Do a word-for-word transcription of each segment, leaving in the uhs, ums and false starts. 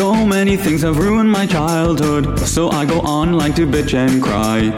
So many things have ruined my childhood, so I go on like to bitch and cry.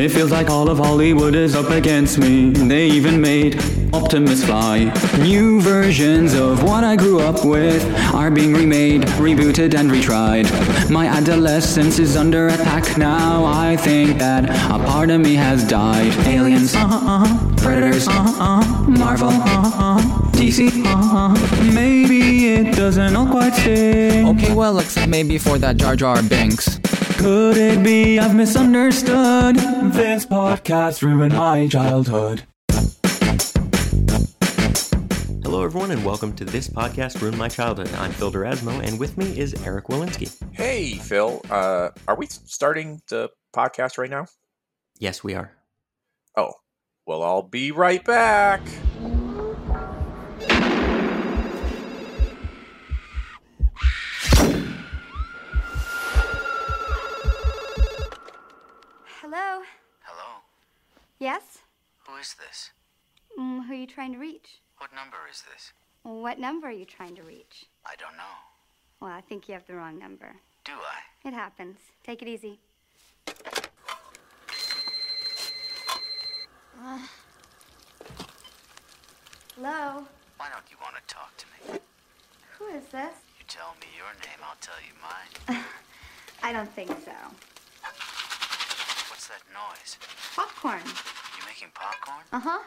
It feels like all of Hollywood is up against me. They even made Optimus fly. New versions of what I grew up with are being remade, rebooted and retried. My adolescence is under attack now. I think that a part of me has died. Aliens, uh-huh, uh-huh. Predators, uh-huh, uh-huh. Marvel, uh-huh, uh-huh. D C, uh-huh. Maybe it doesn't all quite fit. Okay, well, except maybe for that Jar Jar Binks. Could it be I've misunderstood? This podcast ruined my childhood. Hello, everyone, and welcome to This Podcast Ruined My Childhood. I'm Phil Derasmo, and with me is Eric Walinsky. Hey, Phil. Uh, are we starting the podcast right now? Yes, we are. Oh, well, I'll be right back. Hello? Hello? Yes? Who is this? Mm, who are you trying to reach? What number is this? What number are you trying to reach? I don't know. Well, I think you have the wrong number. Do I? It happens. Take it easy. Uh, hello? Why don't you want to talk to me? Who is this? You tell me your name, I'll tell you mine. I don't think so. What's that noise? Popcorn. You making popcorn? Uh-huh.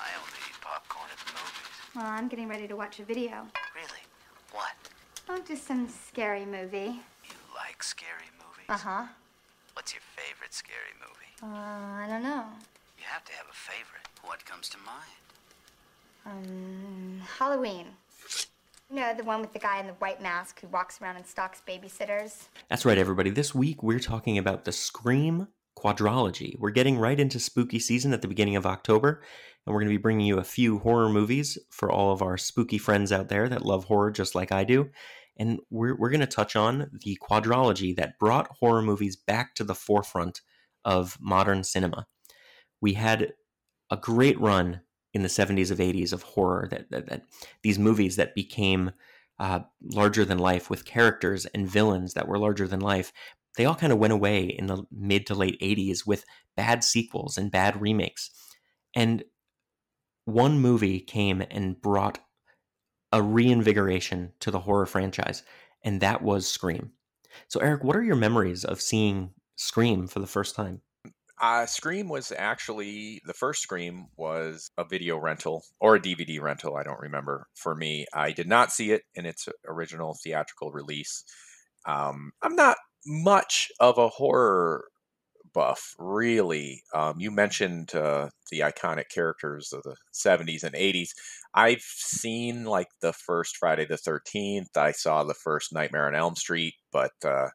I only eat popcorn at the movies. Well, I'm getting ready to watch a video. Really? What? Oh, just some scary movie. You like scary movies? Uh-huh. What's your favorite scary movie? Uh, I don't know. You have to have a favorite. What comes to mind? Um, Halloween. You know, the one with the guy in the white mask who walks around and stalks babysitters? That's right, everybody. This week, we're talking about the Scream quadrology. We're getting right into spooky season at the beginning of October, and we're going to be bringing you a few horror movies for all of our spooky friends out there that love horror just like I do. And we're we're going to touch on the quadrology that brought horror movies back to the forefront of modern cinema. We had a great run in the seventies and eighties of horror, that, that, that these movies that became uh, larger than life with characters and villains that were larger than life. They all kind of went away in the mid to late eighties with bad sequels and bad remakes. And one movie came and brought a reinvigoration to the horror franchise, and that was Scream. So, Eric, what are your memories of seeing Scream for the first time? Uh, Scream was actually, the first Scream was a video rental or a D V D rental, I don't remember. For me, I did not see it in its original theatrical release. Um, I'm not much of a horror buff, really. Um, you mentioned uh, the iconic characters of the seventies and eighties. I've seen like the first Friday the thirteenth. I saw the first Nightmare on Elm Street, but uh,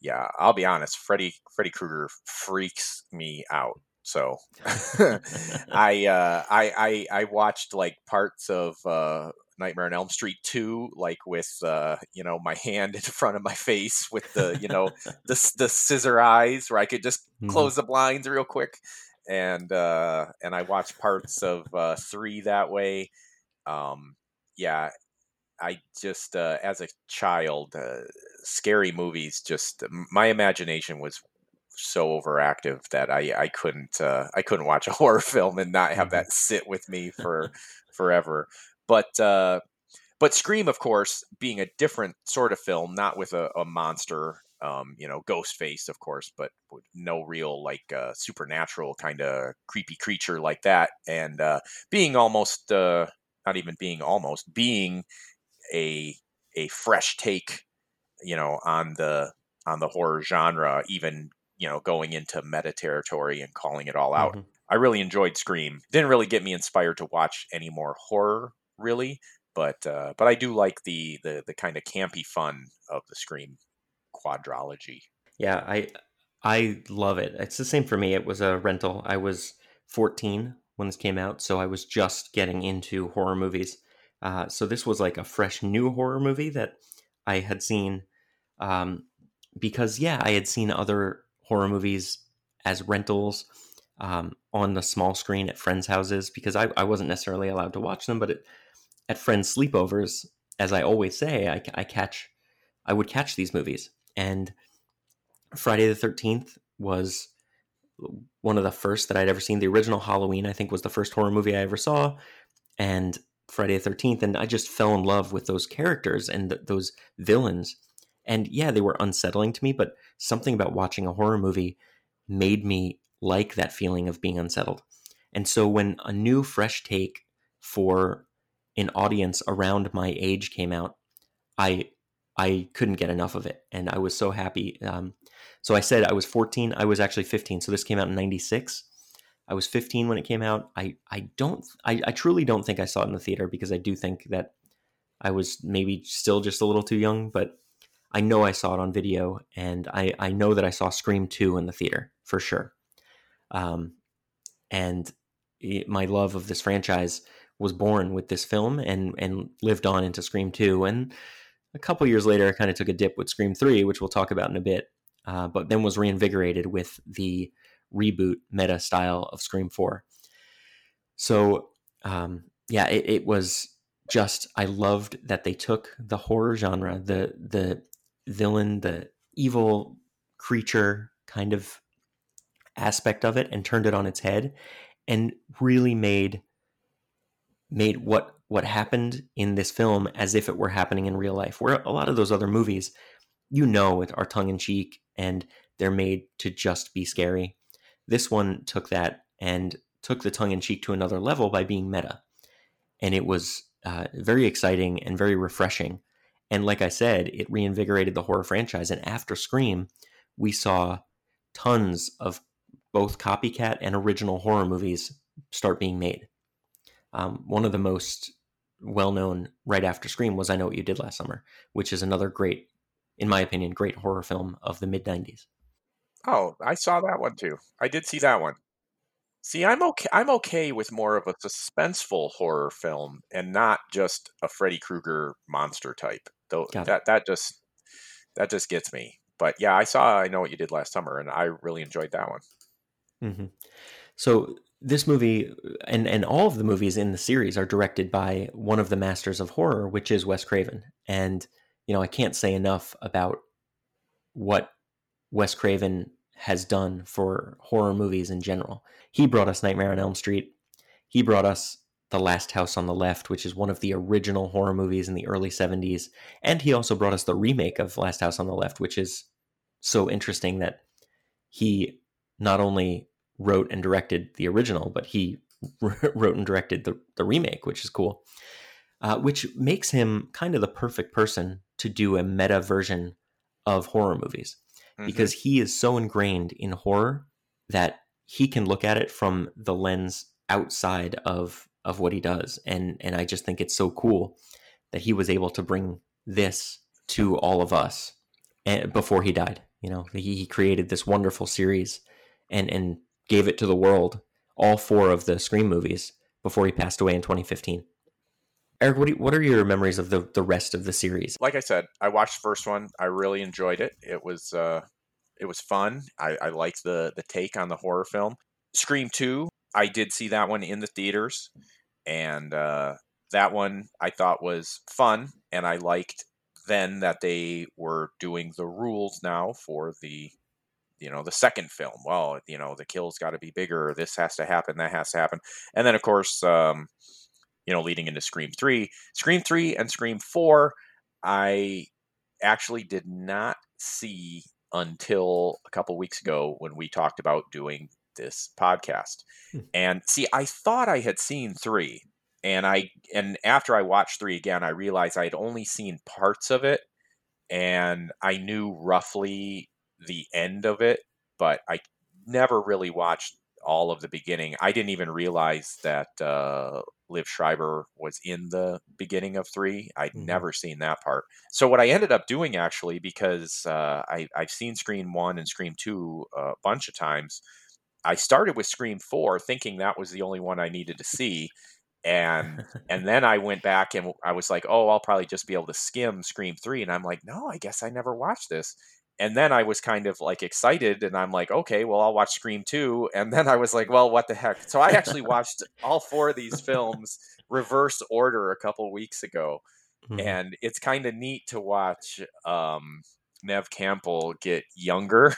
yeah, I'll be honest. Freddy Freddy Krueger freaks me out. So I, uh, I I I watched like parts of Uh, Nightmare on Elm Street two, like with, uh, you know, my hand in front of my face with the, you know, the the scissor eyes where I could just close mm. the blinds real quick. And uh, and I watched parts of uh, three that way. Um, yeah, I just uh, as a child, uh, scary movies, just my imagination was so overactive that I, I couldn't uh, I couldn't watch a horror film and not have that sit with me for forever. But uh, but Scream, of course, being a different sort of film, not with a, a monster, um, you know, Ghostface, of course, but with no real like uh, supernatural kind of creepy creature like that. And uh, being almost uh, not even being almost being a a fresh take, you know, on the on the horror genre, even, you know, going into meta territory and calling it all out. Mm-hmm. I really enjoyed Scream. Didn't really get me inspired to watch any more horror, really, but uh, but I do like the the the kind of campy fun of the Scream quadrology. Yeah, I I love it. It's the same for me. It was a rental. I was fourteen when this came out, so I was just getting into horror movies. Uh, so this was like a fresh new horror movie that I had seen um, because yeah, I had seen other horror movies as rentals um, on the small screen at friends' houses because I, I wasn't necessarily allowed to watch them, but it, at friends' sleepovers, as I always say, I, I catch I would catch these movies. And Friday the thirteenth was one of the first that I'd ever seen. The original Halloween, I think, was the first horror movie I ever saw, and Friday the thirteenth, and I just fell in love with those characters and th- those villains. And yeah, they were unsettling to me, but something about watching a horror movie made me like that feeling of being unsettled. And so when a new fresh take for an audience around my age came out, I I couldn't get enough of it, and I was so happy. Um, so I said I was fourteen. I was actually fifteen. So this came out in ninety-six. I was fifteen when it came out. I I don't I, I truly don't think I saw it in the theater, because I do think that I was maybe still just a little too young, but I know I saw it on video, and I, I know that I saw Scream two in the theater for sure. Um, and it, my love of this franchise was born with this film, and and lived on into Scream two. And a couple years later, I kind of took a dip with Scream three, which we'll talk about in a bit, uh, but then was reinvigorated with the reboot meta style of Scream four. So um, yeah, it, it was just, I loved that they took the horror genre, the the villain, the evil creature kind of aspect of it, and turned it on its head, and really made made what what happened in this film as if it were happening in real life. Where a lot of those other movies, you know, it are tongue in cheek and they're made to just be scary. This one took that and took the tongue in cheek to another level by being meta. And it was uh, very exciting and very refreshing. And like I said, it reinvigorated the horror franchise. And after Scream, we saw tons of both copycat and original horror movies start being made. Um, one of the most well-known right after Scream was I Know What You Did Last Summer, which is another great, in my opinion, great horror film of the mid-nineties. Oh, I saw that one too. I did see that one. See, I'm okay. I'm okay with more of a suspenseful horror film and not just a Freddy Krueger monster type. Though that that just that just gets me. But yeah, I saw I Know What You Did Last Summer, and I really enjoyed that one. Mm-hmm. So this movie and and all of the movies in the series are directed by one of the masters of horror, which is Wes Craven. And you know, I can't say enough about what Wes Craven has done for horror movies in general. He brought us Nightmare on Elm Street. He brought us The Last House on the Left, which is one of the original horror movies in the early seventies. And he also brought us the remake of Last House on the Left, which is so interesting that he not only wrote and directed the original, but he wrote and directed the, the remake, which is cool. Uh, which makes him kind of the perfect person to do a meta version of horror movies. Mm-hmm. Because he is so ingrained in horror that he can look at it from the lens outside of, of what he does. And, and I just think it's so cool that he was able to bring this to all of us before he died. You know, he, he created this wonderful series and, and gave it to the world, all four of the Scream movies, before he passed away in twenty fifteen. Eric, what, do you, what are your memories of the, the rest of the series? Like I said, I watched the first one. I really enjoyed it. It was uh, it was fun. I, I liked the the take on the horror film. Scream two, I did see that one in the theaters. And uh, that one I thought was fun. And I liked then that they were doing the rules now for the, you know, the second film. Well, you know, the kill's got to be bigger. This has to happen. That has to happen. And then, of course... Um, you know, leading into Scream three. Scream three and Scream four, I actually did not see until a couple weeks ago when we talked about doing this podcast. And see, I thought I had seen three. And I and after I watched three again, I realized I had only seen parts of it. And I knew roughly the end of it, but I never really watched all of the beginning. I didn't even realize that uh, Liev Schreiber was in the beginning of three. I'd mm-hmm. never seen that part. So what I ended up doing actually, because uh, I, I've seen Scream one and Scream two a bunch of times, I started with Scream four thinking that was the only one I needed to see. And and then I went back and I was like, oh, I'll probably just be able to skim Scream three. And I'm like, no, I guess I never watched this. And then I was kind of like excited and I'm like, okay, well, I'll watch Scream two. And then I was like, well, what the heck? So I actually watched all four of these films reverse order a couple weeks ago. Mm-hmm. And it's kind of neat to watch um, Neve Campbell get younger.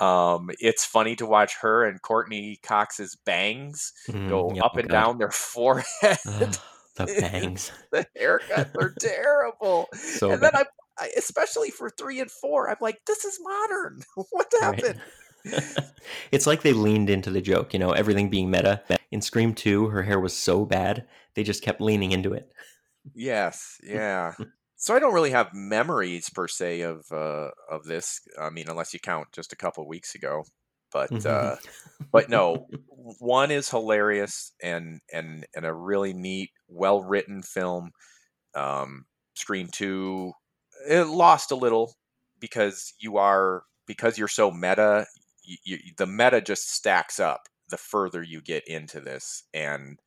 um, it's funny to watch her and Courtney Cox's bangs mm, go yep, up and God. down their forehead. Uh, the bangs. The haircuts are terrible. So and bad. Then I, I, especially for three and four, I'm like, this is modern. What happened? Right. It's like they leaned into the joke, you know, everything being meta. In Scream two, her hair was so bad, they just kept leaning into it. Yes, yeah. So I don't really have memories, per se, of uh, of this. I mean, unless you count just a couple of weeks ago. But mm-hmm. uh, but no, one is hilarious and, and, and a really neat, well-written film. Um, Scream two, it lost a little because you are, because you're so meta, you, you, the meta just stacks up the further you get into this. And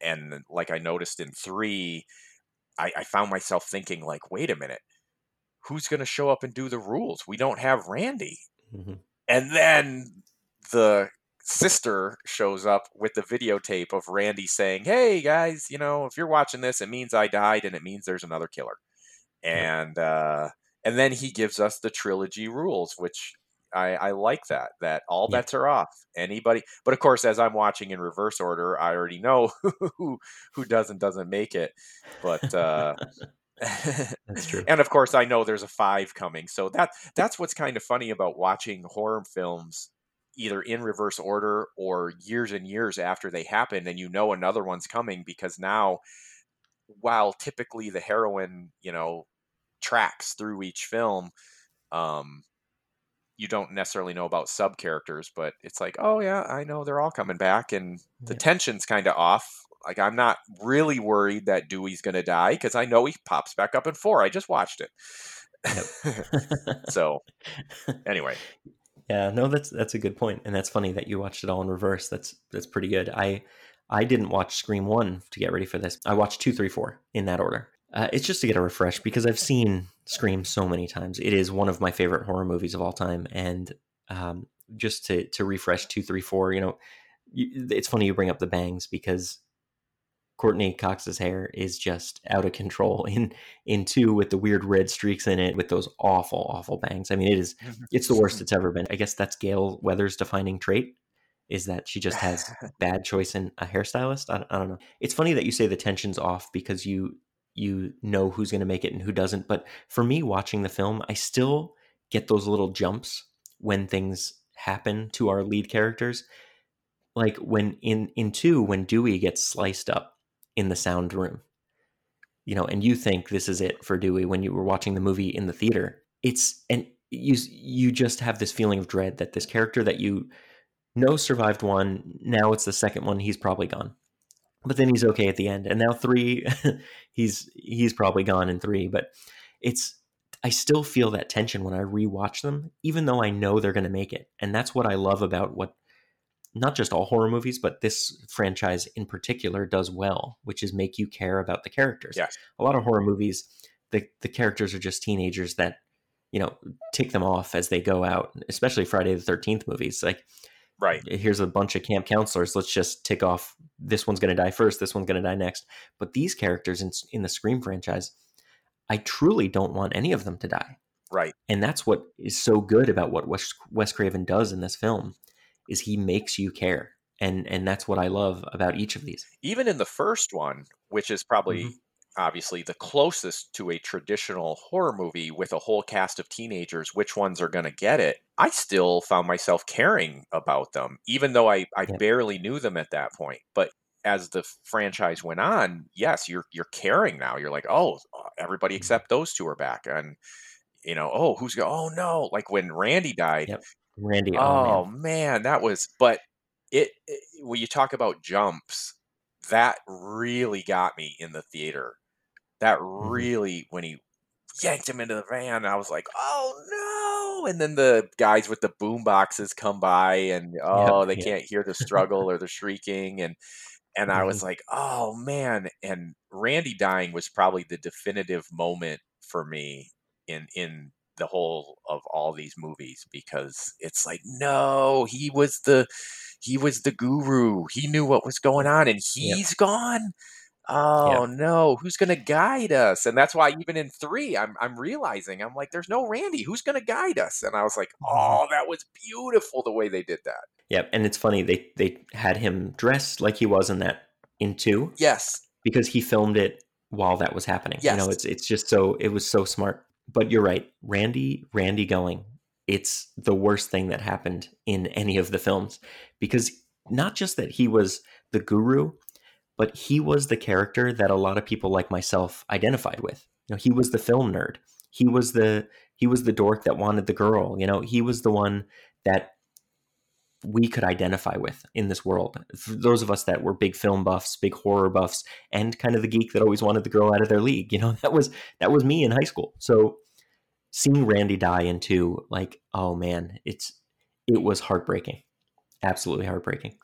and like I noticed in three, I, I found myself thinking like, wait a minute, who's going to show up and do the rules? We don't have Randy. Mm-hmm. And then the sister shows up with the videotape of Randy saying, hey guys, you know, if you're watching this, it means I died and it means there's another killer. And, mm-hmm. uh, and then he gives us the trilogy rules, which I, I like that, that all bets yeah. are off. Anybody. But of course, as I'm watching in reverse order, I already know who, who does and doesn't make it. But uh, that's true. And of course, I know there's a five coming. So that that's what's kind of funny about watching horror films, either in reverse order or years and years after they happen. And, you know, another one's coming because now, while typically the heroine, you know, tracks through each film, um, you don't necessarily know about sub characters, but it's like, oh yeah, I know they're all coming back. And the yeah. tension's kind of off. Like, I'm not really worried that Dewey's going to die, 'cause I know he pops back up in four. I just watched it. Yep. So anyway. Yeah, no, that's, that's a good point. And that's funny that you watched it all in reverse. That's, that's pretty good. I, I didn't watch Scream one to get ready for this. I watched two, three, four in that order. Uh, it's just to get a refresh because I've seen Scream so many times. It is one of my favorite horror movies of all time. And um, just to to refresh two, three, four, you know, you, it's funny you bring up the bangs because Courtney Cox's hair is just out of control in, in two with the weird red streaks in it with those awful, awful bangs. I mean, it is, it's the worst it's ever been. I guess that's Gale Weathers' defining trait, is that she just has bad choice in a hairstylist. I, I don't know. It's funny that you say the tension's off because you... you know who's going to make it and who doesn't. But for me, watching the film, I still get those little jumps when things happen to our lead characters. Like when in, in two, when Dewey gets sliced up in the sound room, you know, and you think this is it for Dewey when you were watching the movie in the theater, it's, and you, you just have this feeling of dread that this character that you know survived one, now it's the second one, he's probably gone. But then he's okay at the end. And now three, he's he's probably gone in three. But it's, I still feel that tension when I rewatch them, even though I know they're going to make it. And that's what I love about what, not just all horror movies, but this franchise in particular does well, which is make you care about the characters. Yes. A lot of horror movies, the, the characters are just teenagers that, you know, tick them off as they go out, especially Friday the thirteenth movies. Like, right. Here's a bunch of camp counselors. Let's just tick off. This one's going to die first. This one's going to die next. But these characters in, in the Scream franchise, I truly don't want any of them to die. Right. And that's what is so good about what Wes, Wes Craven does in this film, is he makes you care. And, and that's what I love about each of these. Even in the first one, which is probably mm-hmm. obviously the closest to a traditional horror movie with a whole cast of teenagers, which ones are going to get it, I still found myself caring about them, even though I, I yeah. barely knew them at that point. But as the franchise went on, yes, you're, you're caring now. You're like, oh, everybody except those two are back. And you know, oh, who's going, oh no. Like when Randy died, yep. Randy. Oh, oh man. man, that was, but it, it, when you talk about jumps, that really got me in the theater. That really, when he yanked him into the van, I was like, oh, no. And then the guys with the boom boxes come by and, oh, yep, they yep. can't hear the struggle or the shrieking. And and I was like, oh, man. And Randy dying was probably the definitive moment for me in in the whole of all these movies, because it's like, no, he was the he was the guru. He knew what was going on and he's yep. gone. oh yeah. no, who's going to guide us? And that's why even in three, I'm I'm realizing, I'm like, there's no Randy. Who's going to guide us? And I was like, oh, that was beautiful the way they did that. Yeah, and it's funny. They, they had him dressed like he was in that in two. Yes. Because he filmed it while that was happening. Yes. You know, it's it's just so, it was so smart. But you're right. Randy, Randy going, it's the worst thing that happened in any of the films. Because not just that he was the guru, but he was the character that a lot of people like myself identified with. You know, he was the film nerd. He was the he was the dork that wanted the girl. You know, he was the one that we could identify with in this world. For those of us that were big film buffs, big horror buffs, and kind of the geek that always wanted the girl out of their league. You know, that was that was me in high school. So seeing Randy die in two, like, oh man, it's it was heartbreaking. Absolutely heartbreaking.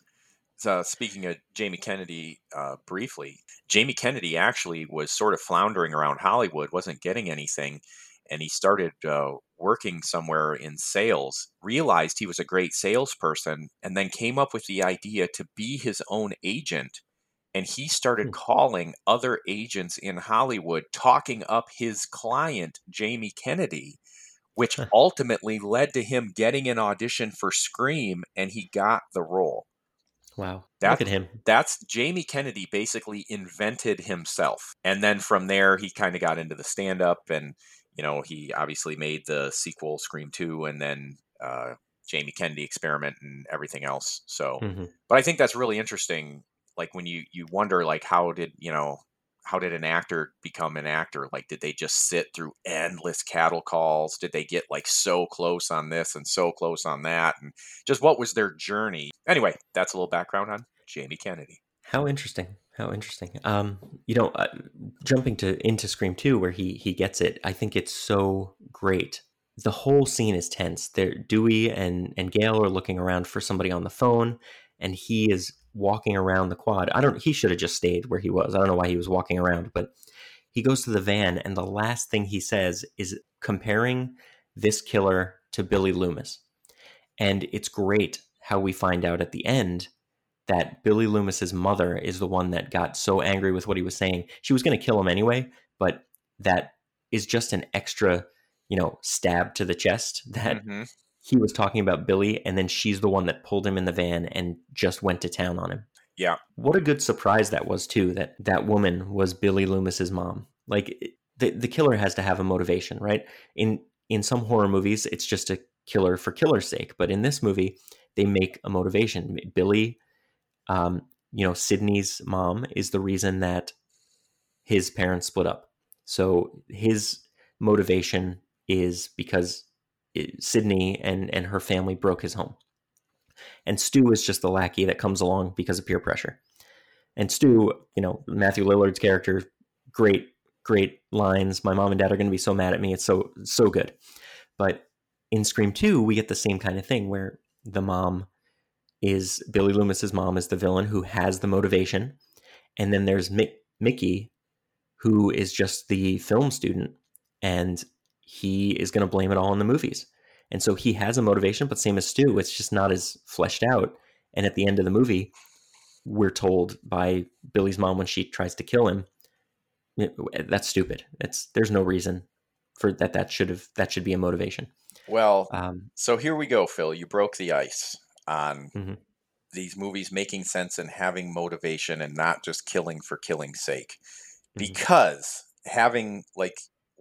So speaking of Jamie Kennedy, uh, briefly, Jamie Kennedy actually was sort of floundering around Hollywood, wasn't getting anything. And he started uh, working somewhere in sales, realized he was a great salesperson, and then came up with the idea to be his own agent. And he started calling other agents in Hollywood, talking up his client, Jamie Kennedy, which ultimately led to him getting an audition for Scream, and he got the role. Wow. That's, Look at him. That's Jamie Kennedy basically invented himself. And then from there, he kind of got into the stand-up, and, you know, he obviously made the sequel Scream two, and then uh, Jamie Kennedy Experiment and everything else. So, mm-hmm. But I think that's really interesting. Like when you, you wonder, like, how did, you know, how did an actor become an actor? Like, did they just sit through endless cattle calls? Did they get like so close on this and so close on that? And just what was their journey? Anyway, that's a little background on Jamie Kennedy. How interesting. How interesting. Um, you know, uh, jumping to into Scream two, where he, he gets it. I think it's so great. The whole scene is tense. They're, Dewey and, and Gale are looking around for somebody on the phone, and he is walking around the quad. I don't, he should have just stayed where he was. I don't know why he was walking around, but he goes to the van, and the last thing he says is comparing this killer to Billy Loomis. And it's great how we find out at the end that Billy Loomis's mother is the one that got so angry with what he was saying. She was going to kill him anyway, but that is just an extra, you know, stab to the chest that mm-hmm. he was talking about Billy, and then she's the one that pulled him in the van and just went to town on him. Yeah. What a good surprise that was too, that that woman was Billy Loomis's mom. Like the the killer has to have a motivation, right? In in some horror movies, it's just a killer for killer's sake, but in this movie, they make a motivation. Billy, um, you know, Sydney's mom is the reason that his parents split up. So his motivation is because Sydney and, and her family broke his home. And Stu is just the lackey that comes along because of peer pressure. And Stu, you know, Matthew Lillard's character, great, great lines. My mom and dad are going to be so mad at me. It's so, so good. But in Scream two, we get the same kind of thing where the mom is, Billy Loomis's mom is the villain who has the motivation. And then there's Mick, Mickey, who is just the film student, and he is going to blame it all on the movies. And so he has a motivation, but same as Stu, it's just not as fleshed out. And at the end of the movie, we're told by Billy's mom when she tries to kill him, that's stupid. It's, there's no reason for that. That should have, that should be a motivation. Well, um, so here we go, Phil, you broke the ice on mm-hmm. these movies making sense and having motivation and not just killing for killing's sake, mm-hmm. because having like,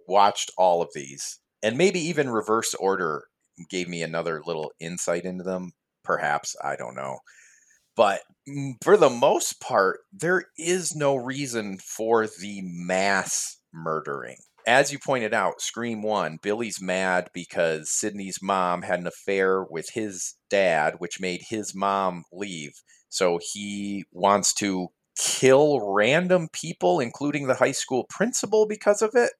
watched all of these, and maybe even reverse order gave me another little insight into them. Perhaps, I don't know. But for the most part, there is no reason for the mass murdering. As you pointed out, Scream one, Billy's mad because Sydney's mom had an affair with his dad, which made his mom leave. So he wants to kill random people, including the high school principal, because of it.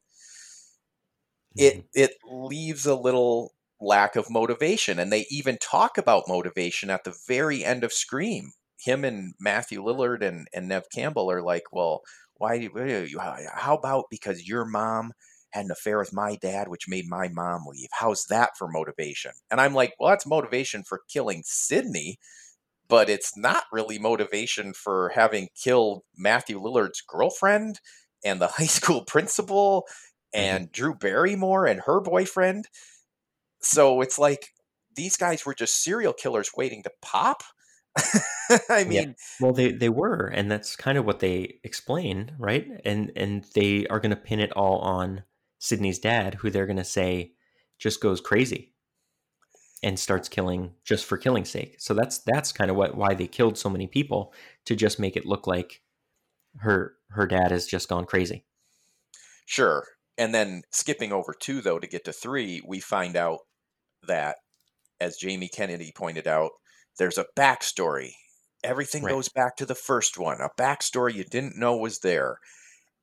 It it leaves a little lack of motivation. And they even talk about motivation at the very end of Scream. Him and Matthew Lillard and, and Neve Campbell are like, well, why? How about because your mom had an affair with my dad, which made my mom leave? How's that for motivation? And I'm like, well, that's motivation for killing Sydney. but it's not really motivation for having killed Matthew Lillard's girlfriend and the high school principal and mm-hmm. Drew Barrymore and her boyfriend. So it's like these guys were just serial killers waiting to pop. I mean, yeah. Well, they, they were, and that's kind of what they explain, right? And and they are going to pin it all on Sydney's dad, who they're going to say just goes crazy and starts killing just for killing's sake. So that's that's kind of what why they killed so many people, to just make it look like her her dad has just gone crazy. Sure. And then skipping over two, though, to get to three, we find out that, as Jamie Kennedy pointed out, there's a backstory. Everything right. goes back to the first one, a backstory you didn't know was there.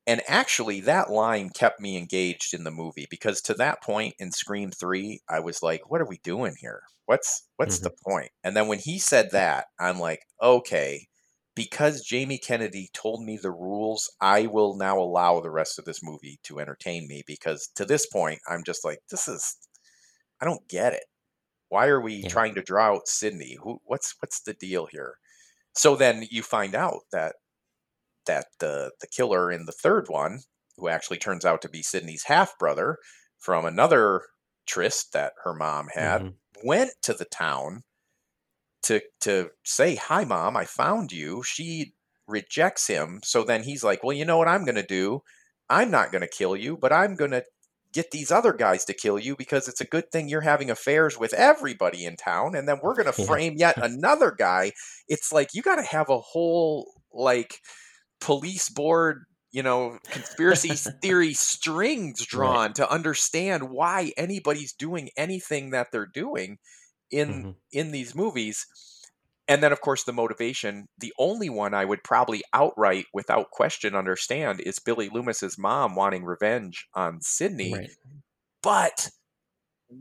And actually, that line kept me engaged in the movie, because to that point in Scream three, I was like, what are we doing here? What's what's mm-hmm. the point? And then when he said that, I'm like, okay, because Jamie Kennedy told me the rules, I will now allow the rest of this movie to entertain me, because to this point, I'm just like, this is, I don't get it. Why are we yeah. trying to draw out Sydney? Who, what's what's the deal here? So then you find out that that the the killer in the third one, who actually turns out to be Sydney's half-brother from another tryst that her mom had, mm-hmm. went to the town to to say, hi, Mom, I found you. She rejects him. So then he's like, well, you know what I'm going to do? I'm not going to kill you, but I'm going to get these other guys to kill you, because it's a good thing you're having affairs with everybody in town. And then we're going to frame yet another guy. It's like, you got to have a whole like police board, you know, conspiracy theory strings drawn right. to understand why anybody's doing anything that they're doing in, mm-hmm. in these movies. And then of course the motivation, the only one I would probably outright without question understand is Billy Loomis's mom wanting revenge on Sydney. Right. But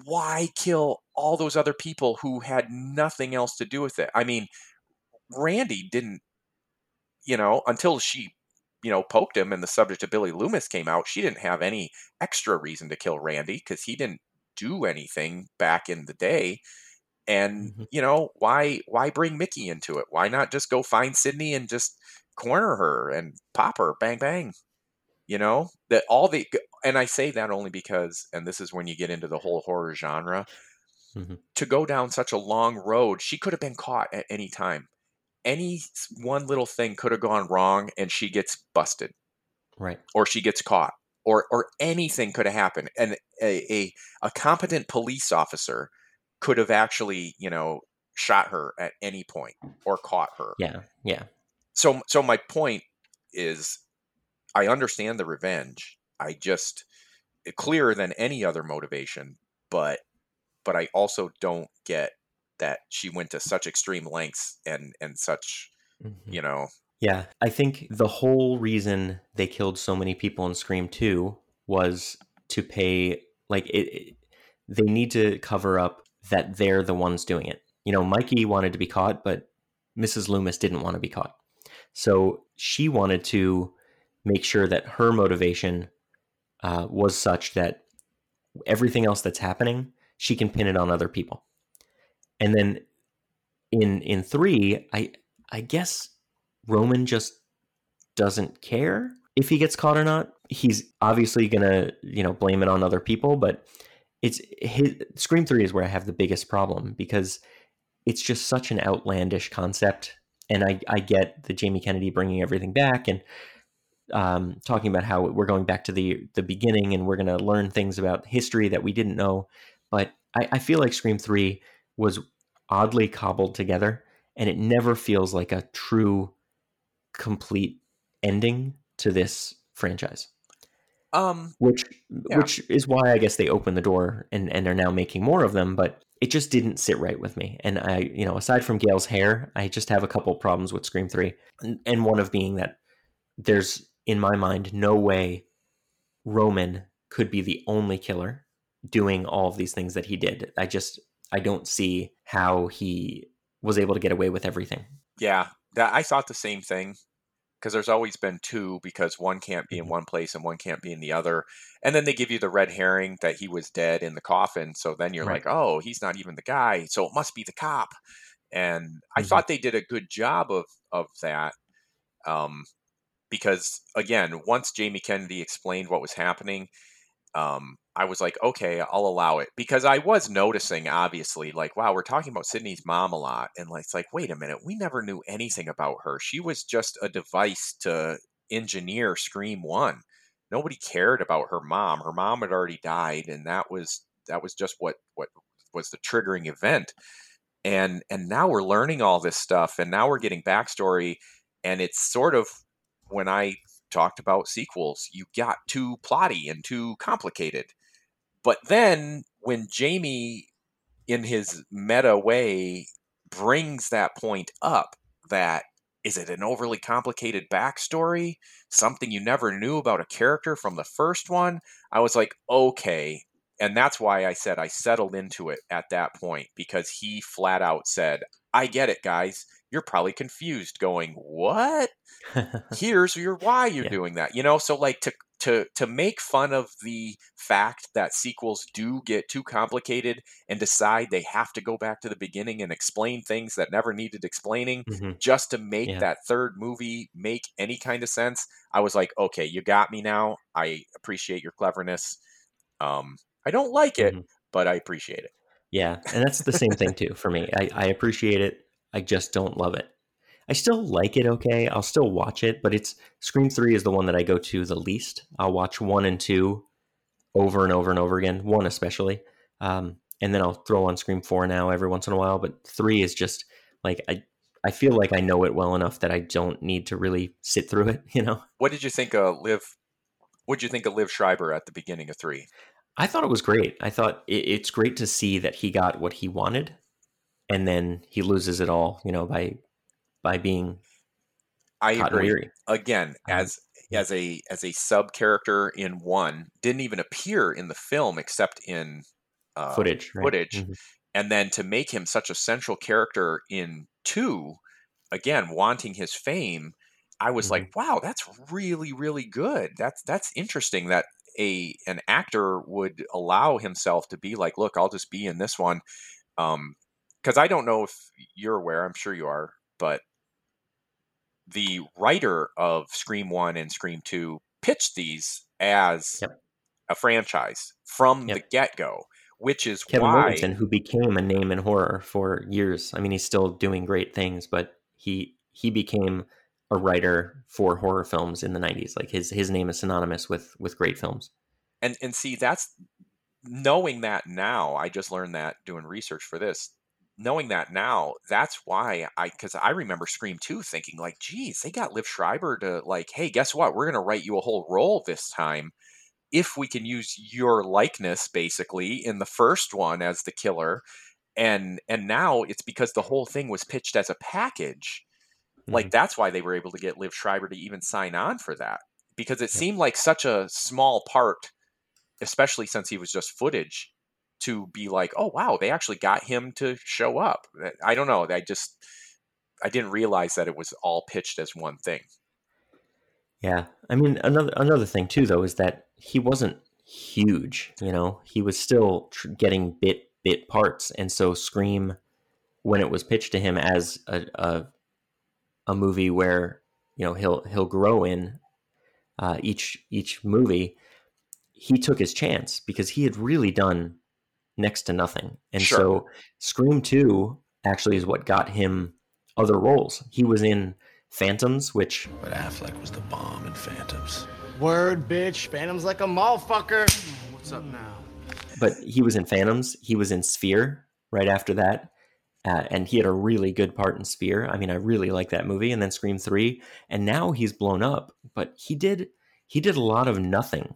why kill all those other people who had nothing else to do with it? I mean, Randy didn't, you know, until she, you know, poked him and the subject of Billy Loomis came out, she didn't have any extra reason to kill Randy because he didn't do anything back in the day. And, mm-hmm. you know, why why bring Mickey into it? Why not just go find Sydney and just corner her and pop her, bang, bang? You know, that all the, and I say that only because, and this is when you get into the whole horror genre, mm-hmm. to go down such a long road, she could have been caught at any time. Any one little thing could have gone wrong and she gets busted. Right. Or she gets caught. Or or anything could have happened. And a a, a competent police officer could have actually, you know, shot her at any point or caught her. Yeah, yeah. So, so my point is, I understand the revenge. I just, clearer than any other motivation, but, but I also don't get that she went to such extreme lengths and, and such, mm-hmm. you know. Yeah, I think the whole reason they killed so many people in Scream two was to pay, like, it, it they need to cover up that they're the ones doing it. You know, Mikey wanted to be caught, but Missus Loomis didn't want to be caught. So she wanted to make sure that her motivation uh, was such that everything else that's happening, she can pin it on other people. And then in in three, I I guess Roman just doesn't care if he gets caught or not. He's obviously gonna, you know, blame it on other people, but It's his, Scream three is where I have the biggest problem, because it's just such an outlandish concept. And I, I get the Jamie Kennedy bringing everything back and um, talking about how we're going back to the, the beginning and we're going to learn things about history that we didn't know. But I, I feel like Scream three was oddly cobbled together, and it never feels like a true, complete ending to this franchise. Um, which, yeah. which is why I guess they opened the door and, and are now making more of them, but it just didn't sit right with me. And I, you know, aside from Gale's hair, I just have a couple problems with Scream three. And, and one of being that there's, in my mind, no way Roman could be the only killer doing all of these things that he did. I just, I don't see how he was able to get away with everything. Yeah. That, I thought the same thing. Because there's always been two, because one can't be in one place and one can't be in the other. And then they give you the red herring that he was dead in the coffin. So then you're right. like, oh, he's not even the guy. So it must be the cop. And mm-hmm. I thought they did a good job of, of that. Um, because again, once Jamie Kennedy explained what was happening, um, I was like, okay, I'll allow it, because I was noticing, obviously, like, wow, we're talking about Sydney's mom a lot. And like, it's like, wait a minute, we never knew anything about her. She was just a device to engineer Scream One. Nobody cared about her mom. Her mom had already died. And that was, that was just what, what was the triggering event. And, and now we're learning all this stuff, and now we're getting backstory. And it's sort of, when I talked about sequels, you got too plotty and too complicated. But then when Jamie, in his meta way, brings that point up, that is it an overly complicated backstory? Something you never knew about a character from the first one? I was like, okay. And that's why I said I settled into it at that point, because he flat out said, I get it, guys. You're probably confused going, what? Here's your why you're yeah. doing that. You know, so like to to to make fun of the fact that sequels do get too complicated and decide they have to go back to the beginning and explain things that never needed explaining mm-hmm. just to make yeah. that third movie make any kind of sense. I was like, okay, you got me now. I appreciate your cleverness. Um, I don't like it, mm-hmm. but I appreciate it. Yeah, and that's the same thing too for me. I, I appreciate it. I just don't love it. I still like it. Okay. I'll still watch it, but it's Scream three is the one that I go to the least. I'll watch one and two over and over and over again, one especially. Um, and then I'll throw on Scream four now every once in a while, but three is just like, I, I feel like I know it well enough that I don't need to really sit through it. You know, what did you think of Liev? What'd you think of Liev Schreiber at the beginning of three? I thought it was great. I thought it, it's great to see that he got what he wanted. And then he loses it all, you know, by by being I Cotton agree. Weary. Again, as um, as a as a sub character in one, didn't even appear in the film except in uh, footage. Right? Footage, mm-hmm. And then to make him such a central character in two, again wanting his fame, I was mm-hmm. like, wow, that's really really good. That's that's interesting that a an actor would allow himself to be like, look, I'll just be in this one. Um, Because I don't know if you're aware, I'm sure you are, but the writer of Scream one and Scream two pitched these as yep. a franchise from yep. the get-go, which is Kevin why... Kevin Williamson, who became a name in horror for years. I mean, he's still doing great things, but he he became a writer for horror films in the nineties. Like his his name is synonymous with with great films. And and see, that's... Knowing that now, I just learned that doing research for this, knowing that now, that's why I, because I remember Scream two thinking like, geez, they got Liev Schreiber to like, hey, guess what? We're going to write you a whole role this time. If we can use your likeness, basically, in the first one as the killer. And, and now it's because the whole thing was pitched as a package. Mm-hmm. Like, that's why they were able to get Liev Schreiber to even sign on for that, because it seemed like such a small part, especially since he was just footage, to be like, oh, wow, they actually got him to show up. I don't know. I just, I didn't realize that it was all pitched as one thing. Yeah. I mean, another, another thing too, though, is that he wasn't huge, you know, he was still tr- getting bit, bit parts. And so Scream, when it was pitched to him as a, a, a movie where, you know, he'll, he'll grow in uh, each, each movie, he took his chance because he had really done next to nothing. And sure. So Scream two actually is what got him other roles. He was in Phantoms, which... But Affleck was the bomb in Phantoms. Word, bitch. Phantoms like a motherfucker. What's up now? But he was in Phantoms. He was in Sphere right after that. Uh, and he had a really good part in Sphere. I mean, I really like that movie. And then Scream three. And now he's blown up. But he did he did a lot of nothing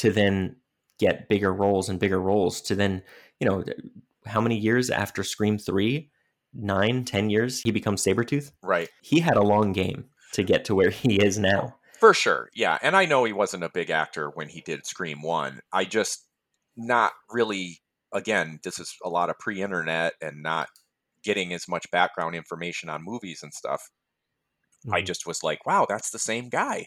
to then... get bigger roles and bigger roles to then, you know, how many years after Scream three, nine, ten years, he becomes Sabretooth? Right. He had a long game to get to where he is now. For sure. Yeah. And I know he wasn't a big actor when he did Scream one. I just not really, again, this is a lot of pre-internet and not getting as much background information on movies and stuff. Mm-hmm. I just was like, wow, that's the same guy.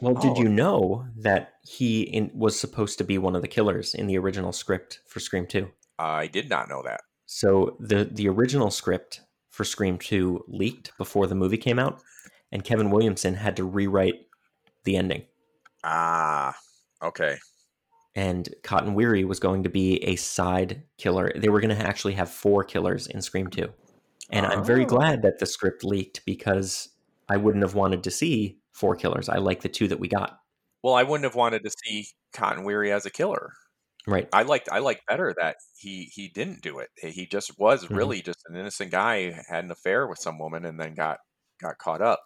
Well, oh. Did you know that he in, was supposed to be one of the killers in the original script for Scream two? I did not know that. So the, the original script for Scream two leaked before the movie came out, and Kevin Williamson had to rewrite the ending. Ah, okay. And Cotton Weary was going to be a side killer. They were going to actually have four killers in Scream two. And oh. I'm very glad that the script leaked, because I wouldn't have wanted to see four killers. I like the two that we got. Well, I wouldn't have wanted to see Cotton Weary as a killer. Right. I liked I liked better that he, he didn't do it. He just was mm-hmm. really just an innocent guy who had an affair with some woman and then got, got caught up.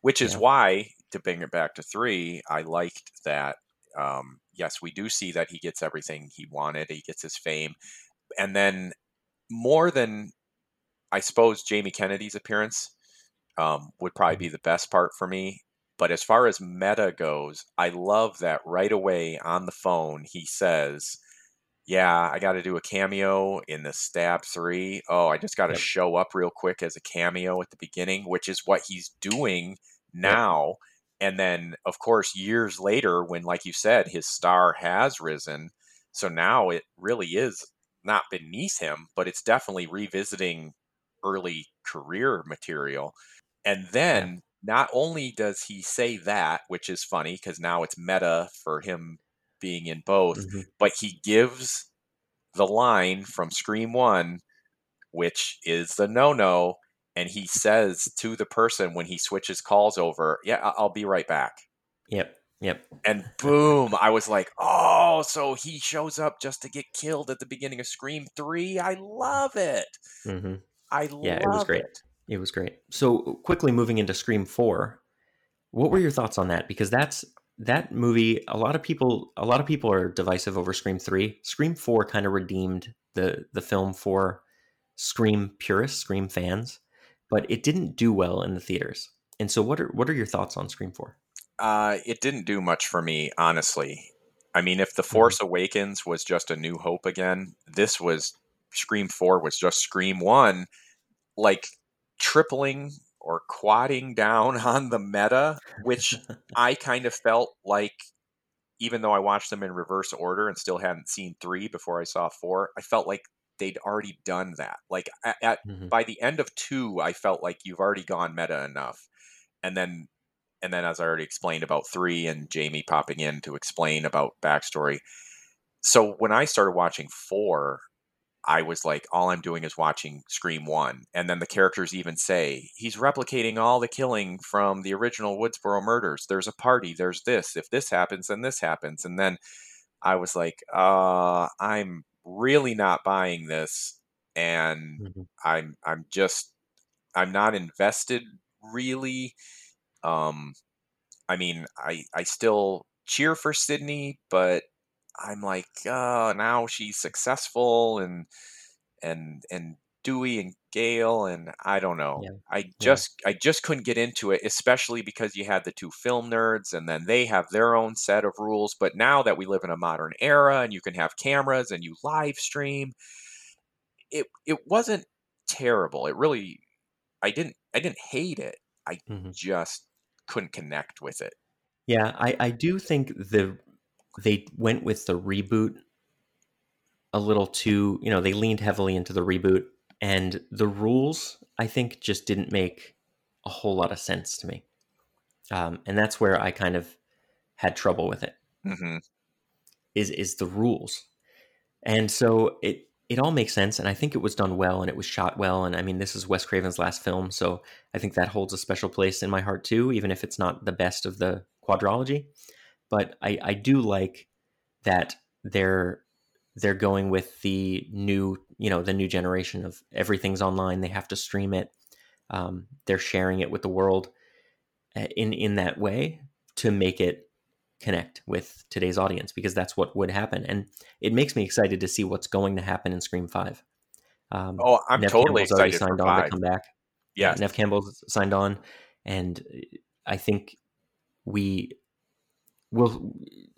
Which is yeah. why, to bring it back to three, I liked that. Um, yes, we do see that he gets everything he wanted. He gets his fame. And then more than, I suppose, Jamie Kennedy's appearance um, would probably be the best part for me. But as far as meta goes, I love that right away on the phone, he says, yeah, I got to do a cameo in the Stab three. Oh, I just got to yep. show up real quick as a cameo at the beginning, which is what he's doing now. Yep. And then, of course, years later, when, like you said, his star has risen. So now it really is not beneath him, but it's definitely revisiting early career material. And then not only does he say that, which is funny because now it's meta for him being in both, mm-hmm. but he gives the line from Scream one, which is the no-no. And he says to the person when he switches calls over, yeah, I'll be right back. Yep. Yep. And boom, I was like, oh, so he shows up just to get killed at the beginning of Scream three. I love it. Mm-hmm. I yeah, love it. Yeah, it was great. It. it was great. So quickly moving into Scream four, what were your thoughts on that? Because that's that movie, a lot of people, a lot of people are divisive over Scream three. Scream four kind of redeemed the the film for Scream purists, Scream fans. But it didn't do well in the theaters. And so what are what are your thoughts on Scream four? Uh, it didn't do much for me, honestly. I mean, if The Force Awakens was just A New Hope again, this was Scream four was just Scream one, like tripling or quadding down on the meta, which I kind of felt like, even though I watched them in reverse order and still hadn't seen three before I saw four, I felt like they'd already done that. Like at, at mm-hmm. by the end of two, I felt like you've already gone meta enough. And then, and then as I already explained about three and Jamie popping in to explain about backstory. So when I started watching four, I was like, all I'm doing is watching Scream one. And then the characters even say, he's replicating all the killing from the original Woodsboro murders. There's a party, there's this, if this happens, then this happens. And then I was like, uh, I'm, really not buying this, and mm-hmm. I'm I'm just I'm not invested really. Um, I mean, I I still cheer for Sydney, but I'm like, oh, now she's successful, and and and Dewey and Gale, and I don't know. Yeah. I just yeah. I just couldn't get into it, especially because you had the two film nerds, and then they have their own set of rules. But now that we live in a modern era, and you can have cameras and you live stream, it it wasn't terrible. It really, I didn't I didn't hate it. I mm-hmm. just couldn't connect with it. Yeah, I I do think the they went with the reboot a little too. You know, they leaned heavily into the reboot. And the rules, I think, just didn't make a whole lot of sense to me. Um, and that's where I kind of had trouble with it, mm-hmm. is is the rules. And so it, it all makes sense. And I think it was done well and it was shot well. And I mean, this is Wes Craven's last film. So I think that holds a special place in my heart, too, even if it's not the best of the quadrilogy. But I, I do like that they're... they're going with the new, you know, the new generation of everything's online. They have to stream it. Um, they're sharing it with the world in, in that way to make it connect with today's audience, because that's what would happen. And it makes me excited to see what's going to happen in Scream five. Um, oh, I'm Neve totally Campbell's excited signed for on five. To come back. Yeah. Neve Campbell's signed on. And I think we will,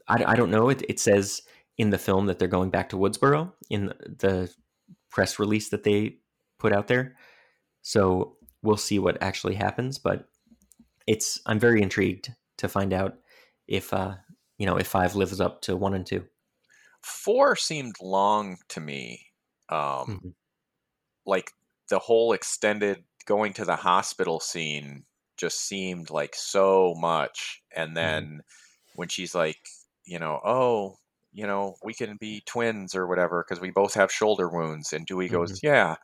I, I don't know. It, it says, in the film that they're going back to Woodsboro in the press release that they put out there. So we'll see what actually happens, but it's, I'm very intrigued to find out if, uh, you know, if five lives up to one and two. Four seemed long to me. Um, mm-hmm. Like the whole extended going to the hospital scene just seemed like so much. And then mm. when she's like, you know, oh, you know, we can be twins or whatever because we both have shoulder wounds. And Dewey mm-hmm. goes, yeah.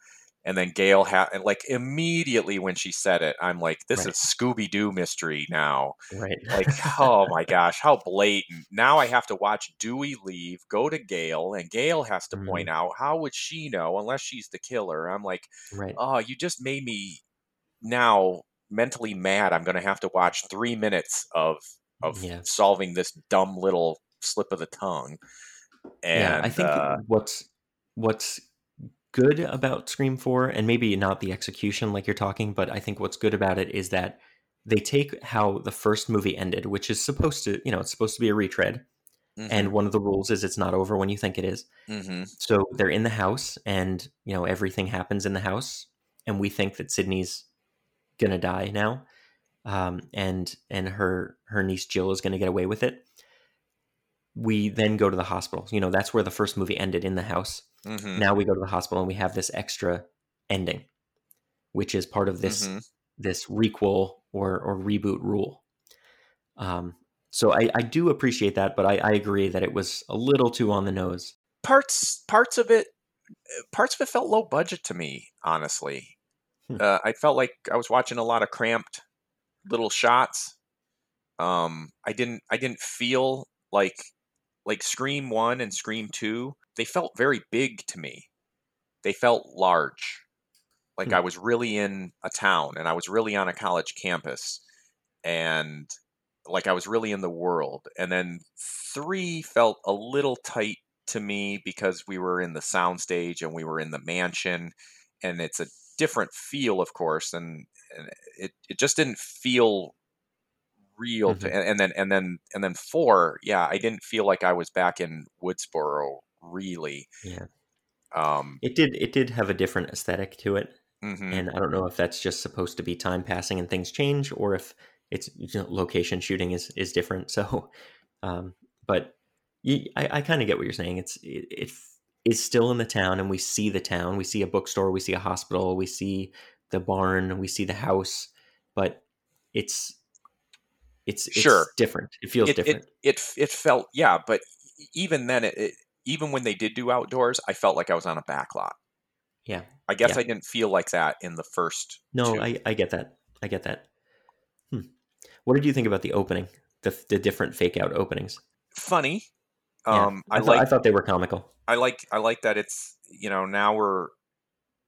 And then Gale ha- and like immediately when she said it, I'm like, this right. is Scooby-Doo mystery now. Right. Like, oh my gosh, how blatant. Now I have to watch Dewey leave, go to Gale, and Gale has to mm. point out, how would she know unless she's the killer? I'm like, right. oh, you just made me now mentally mad. I'm going to have to watch three minutes of, of yeah. solving this dumb little slip of the tongue. And yeah, I think uh, what's, what's, good about Scream four, and maybe not the execution like you're talking, but I think what's good about it is that they take how the first movie ended, which is supposed to, you know, it's supposed to be a retread. Mm-hmm. And one of the rules is it's not over when you think it is. Mm-hmm. So they're in the house and, you know, everything happens in the house and we think that Sydney's going to die now. Um, and, and her, her niece Jill is going to get away with it. We then go to the hospital. You know, that's where the first movie ended, in the house. Mm-hmm. Now we go to the hospital and we have this extra ending, which is part of this mm-hmm. this requel or or reboot rule. Um, so I, I do appreciate that, but I, I agree that it was a little too on the nose. Parts parts of it parts of it felt low budget to me, honestly. Hmm. Uh, I felt like I was watching a lot of cramped little shots. Um, I didn't I didn't feel like like Scream one and Scream two. They felt very big to me. They felt large. Like hmm. I was really in a town and I was really on a college campus and like I was really in the world. And then three felt a little tight to me because we were in the soundstage and we were in the mansion and it's a different feel, of course. And, and it, it just didn't feel real. Mm-hmm. To, and, and then, and then, and then four. Yeah. I didn't feel like I was back in Woodsboro really. Yeah. Um, it did, it did have a different aesthetic to it. Mm-hmm. And I don't know if that's just supposed to be time passing and things change or if it's, you know, location shooting is, is different. So, um, but you, I, I kind of get what you're saying. It's, it, it is still in the town and we see the town, we see a bookstore, we see a hospital, we see the barn, we see the house, but it's, it's, it's sure. different. It feels it, different. It, it, it felt, yeah. But even then it, it even when they did do outdoors, I felt like I was on a back lot. Yeah. I guess yeah. I didn't feel like that in the first. No, I, I get that. I get that. Hmm. What did you think about the opening, the the different fake out openings? Funny. Um, yeah. I, I like, I thought they were comical. I like, I like that. It's, you know, now we're,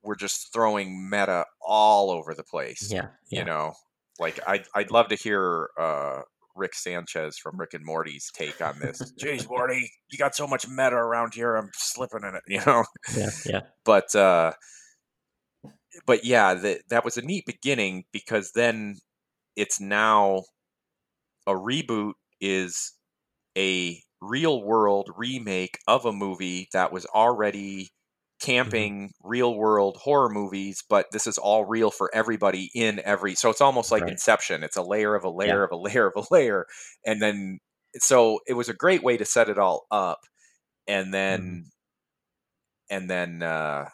we're just throwing meta all over the place. Yeah. yeah. You know, like I, I'd, I'd love to hear, uh, Rick Sanchez from Rick and Morty's take on this. Jeez, Morty, you got so much meta around here. I'm slipping in it, you know? Yeah. yeah. But, uh, but yeah, the, that was a neat beginning because then it's now a reboot is a real world remake of a movie that was already camping mm-hmm. real world horror movies, but this is all real for everybody in every, so it's almost like right. Inception. It's a layer of a layer yeah. of a layer of a layer. And then, so it was a great way to set it all up. And then, mm-hmm. and then, uh,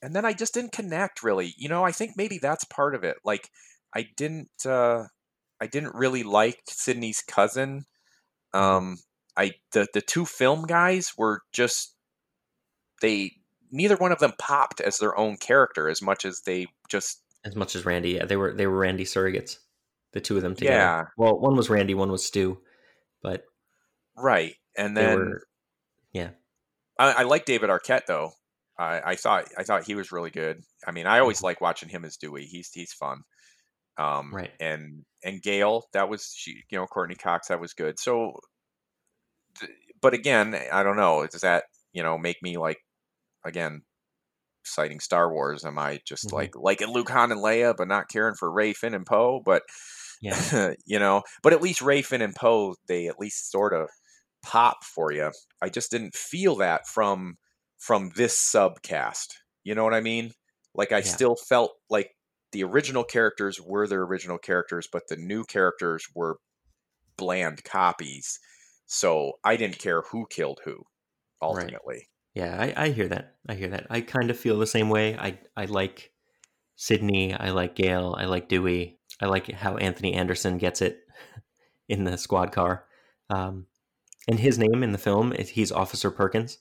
and then I just didn't connect really, you know, I think maybe that's part of it. Like I didn't, uh, I didn't really like Sydney's cousin. Um, I, the, the two film guys were just, they, neither one of them popped as their own character as much as they just as much as Randy. Yeah, they were they were Randy surrogates, the two of them together. Yeah. Well, one was Randy, one was Stu, but right. And then, were, yeah, I, I like David Arquette though. I, I thought I thought he was really good. I mean, I always like watching him as Dewey. He's he's fun. Um, right. And and Gale, that was she. You know, Courtney Cox, that was good. So, but again, I don't know. Does that you know make me like? Again, citing Star Wars, am I just mm-hmm. like liking Luke, Han, and Leia, but not caring for Rey, Finn, and Poe? But yeah. you know, but at least Rey, Finn, and Poe, they at least sort of pop for you. I just didn't feel that from from this subcast. You know what I mean? Like I yeah. still felt like the original characters were their original characters, but the new characters were bland copies. So I didn't care who killed who. Ultimately. Right. Yeah, I, I hear that. I hear that. I kind of feel the same way. I I like Sydney. I like Gale. I like Dewey. I like how Anthony Anderson gets it in the squad car. Um, and his name in the film, is, he's Officer Perkins.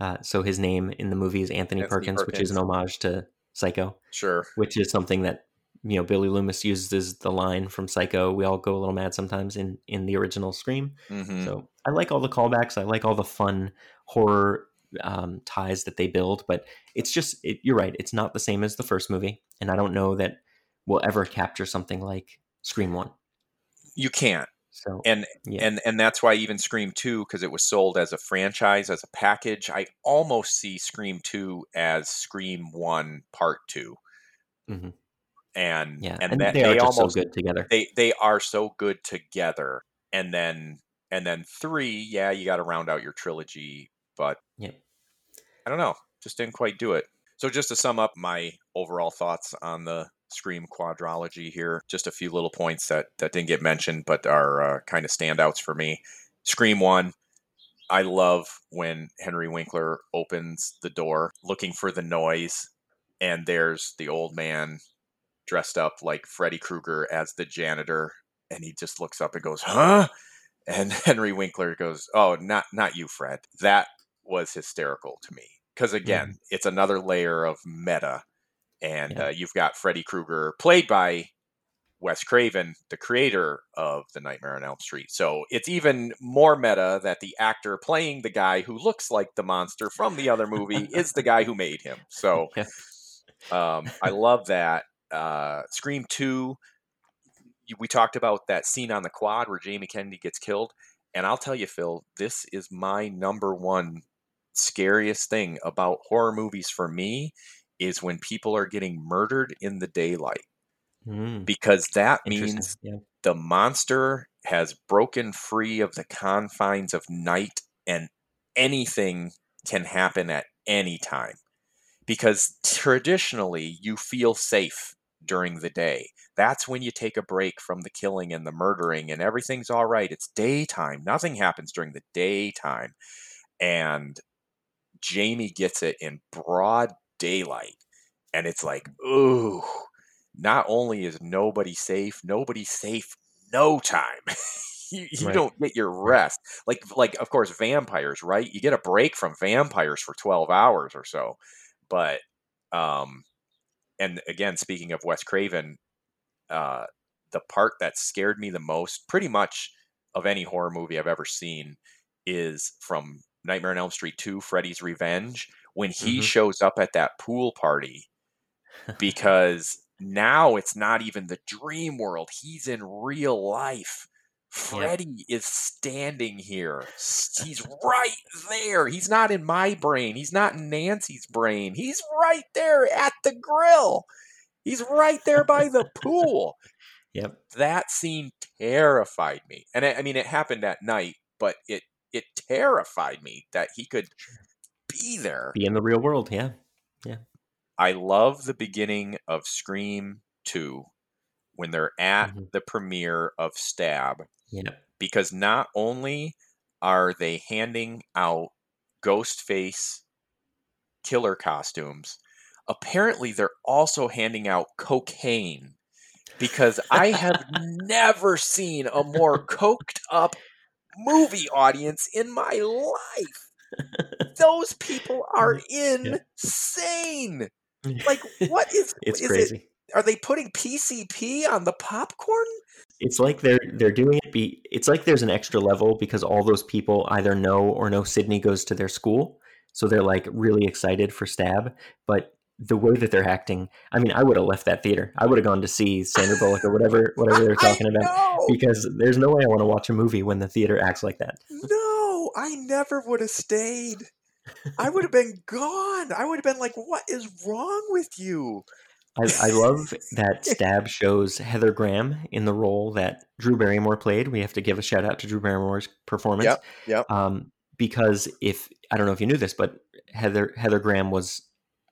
Uh, so his name in the movie is Anthony, Anthony Perkins, Perkins, which is an homage to Psycho. Sure. Which is something that, you know, Billy Loomis uses the line from Psycho. We all go a little mad sometimes in, in the original Scream. Mm-hmm. So I like all the callbacks. I like all the fun horror um, ties that they build. But it's just, it, you're right. It's not the same as the first movie. And I don't know that we'll ever capture something like Scream one. You can't. So, and, yeah. and, and that's why even Scream two, because it was sold as a franchise, as a package, I almost see Scream two as Scream one Part two. Mm-hmm. And, yeah. and, and that, they, they are they just almost, so good together. They, they are so good together. And then, and then three, yeah, you got to round out your trilogy, but yeah. I don't know, just didn't quite do it. So just to sum up my overall thoughts on the Scream quadrology here, just a few little points that that didn't get mentioned but are uh, kind of standouts for me. Scream one, I love when Henry Winkler opens the door looking for the noise, and there's the old man dressed up like Freddy Krueger as the janitor, and he just looks up and goes, huh? And Henry Winkler goes, oh, not not you, Fred. That was hysterical to me, because again, mm-hmm. it's another layer of meta. And yeah. uh, you've got Freddy Krueger, played by Wes Craven, the creator of The Nightmare on Elm Street. So it's even more meta that the actor playing the guy who looks like the monster from the other movie is the guy who made him. So yeah. um, I love that. Uh, Scream two, we talked about that scene on the quad where Jamie Kennedy gets killed. And I'll tell you, Phil, this is my number one scariest thing about horror movies for me. Is when people are getting murdered in the daylight, mm. because that means yeah. the monster has broken free of the confines of night, and anything can happen at any time, because traditionally you feel safe during the day. That's when you take a break from the killing and the murdering and everything's all right. It's daytime. Nothing happens during the daytime. And Jamie gets it in broad daylight, and it's like, ooh, not only is nobody safe, nobody's safe no time. you you right. don't get your rest. Like, like of course, vampires, right? You get a break from vampires for twelve hours or so. But, um, and again, speaking of Wes Craven, uh, the part that scared me the most, pretty much of any horror movie I've ever seen, is from Nightmare on Elm Street two, Freddy's Revenge, when he mm-hmm. shows up at that pool party, because now it's not even the dream world. He's in real life. Freddy yeah. is standing here. He's right there. He's not in my brain. He's not in Nancy's brain. He's right there at the grill. He's right there by the pool. Yep. That scene terrified me. And I, I mean, it happened at night, but it, it terrified me that he could be there. Be in the real world, yeah. Yeah. I love the beginning of Scream two when they're at mm-hmm. the premiere of Stab. Yeah. Because not only are they handing out Ghostface killer costumes, apparently they're also handing out cocaine, because I have never seen a more coked up movie audience in my life. Those people are insane. Yeah. Like, what is it's is crazy. It, are they putting P C P on the popcorn? It's like they're they're doing it be it's like there's an extra level, because all those people either know or know Sydney goes to their school, so they're like really excited for Stab. But the way that they're acting, I mean, I would have left that theater. I would have gone to see Sandra Bullock or whatever whatever they're talking about, because there's no way I want to watch a movie when the theater acts like that. No. I never would have stayed. I would have been gone. I would have been like, what is wrong with you? I, I love that Stab shows Heather Graham in the role that Drew Barrymore played. We have to give a shout out to Drew Barrymore's performance. Yep, yep. Um, because if, I don't know if you knew this, but Heather, Heather Graham was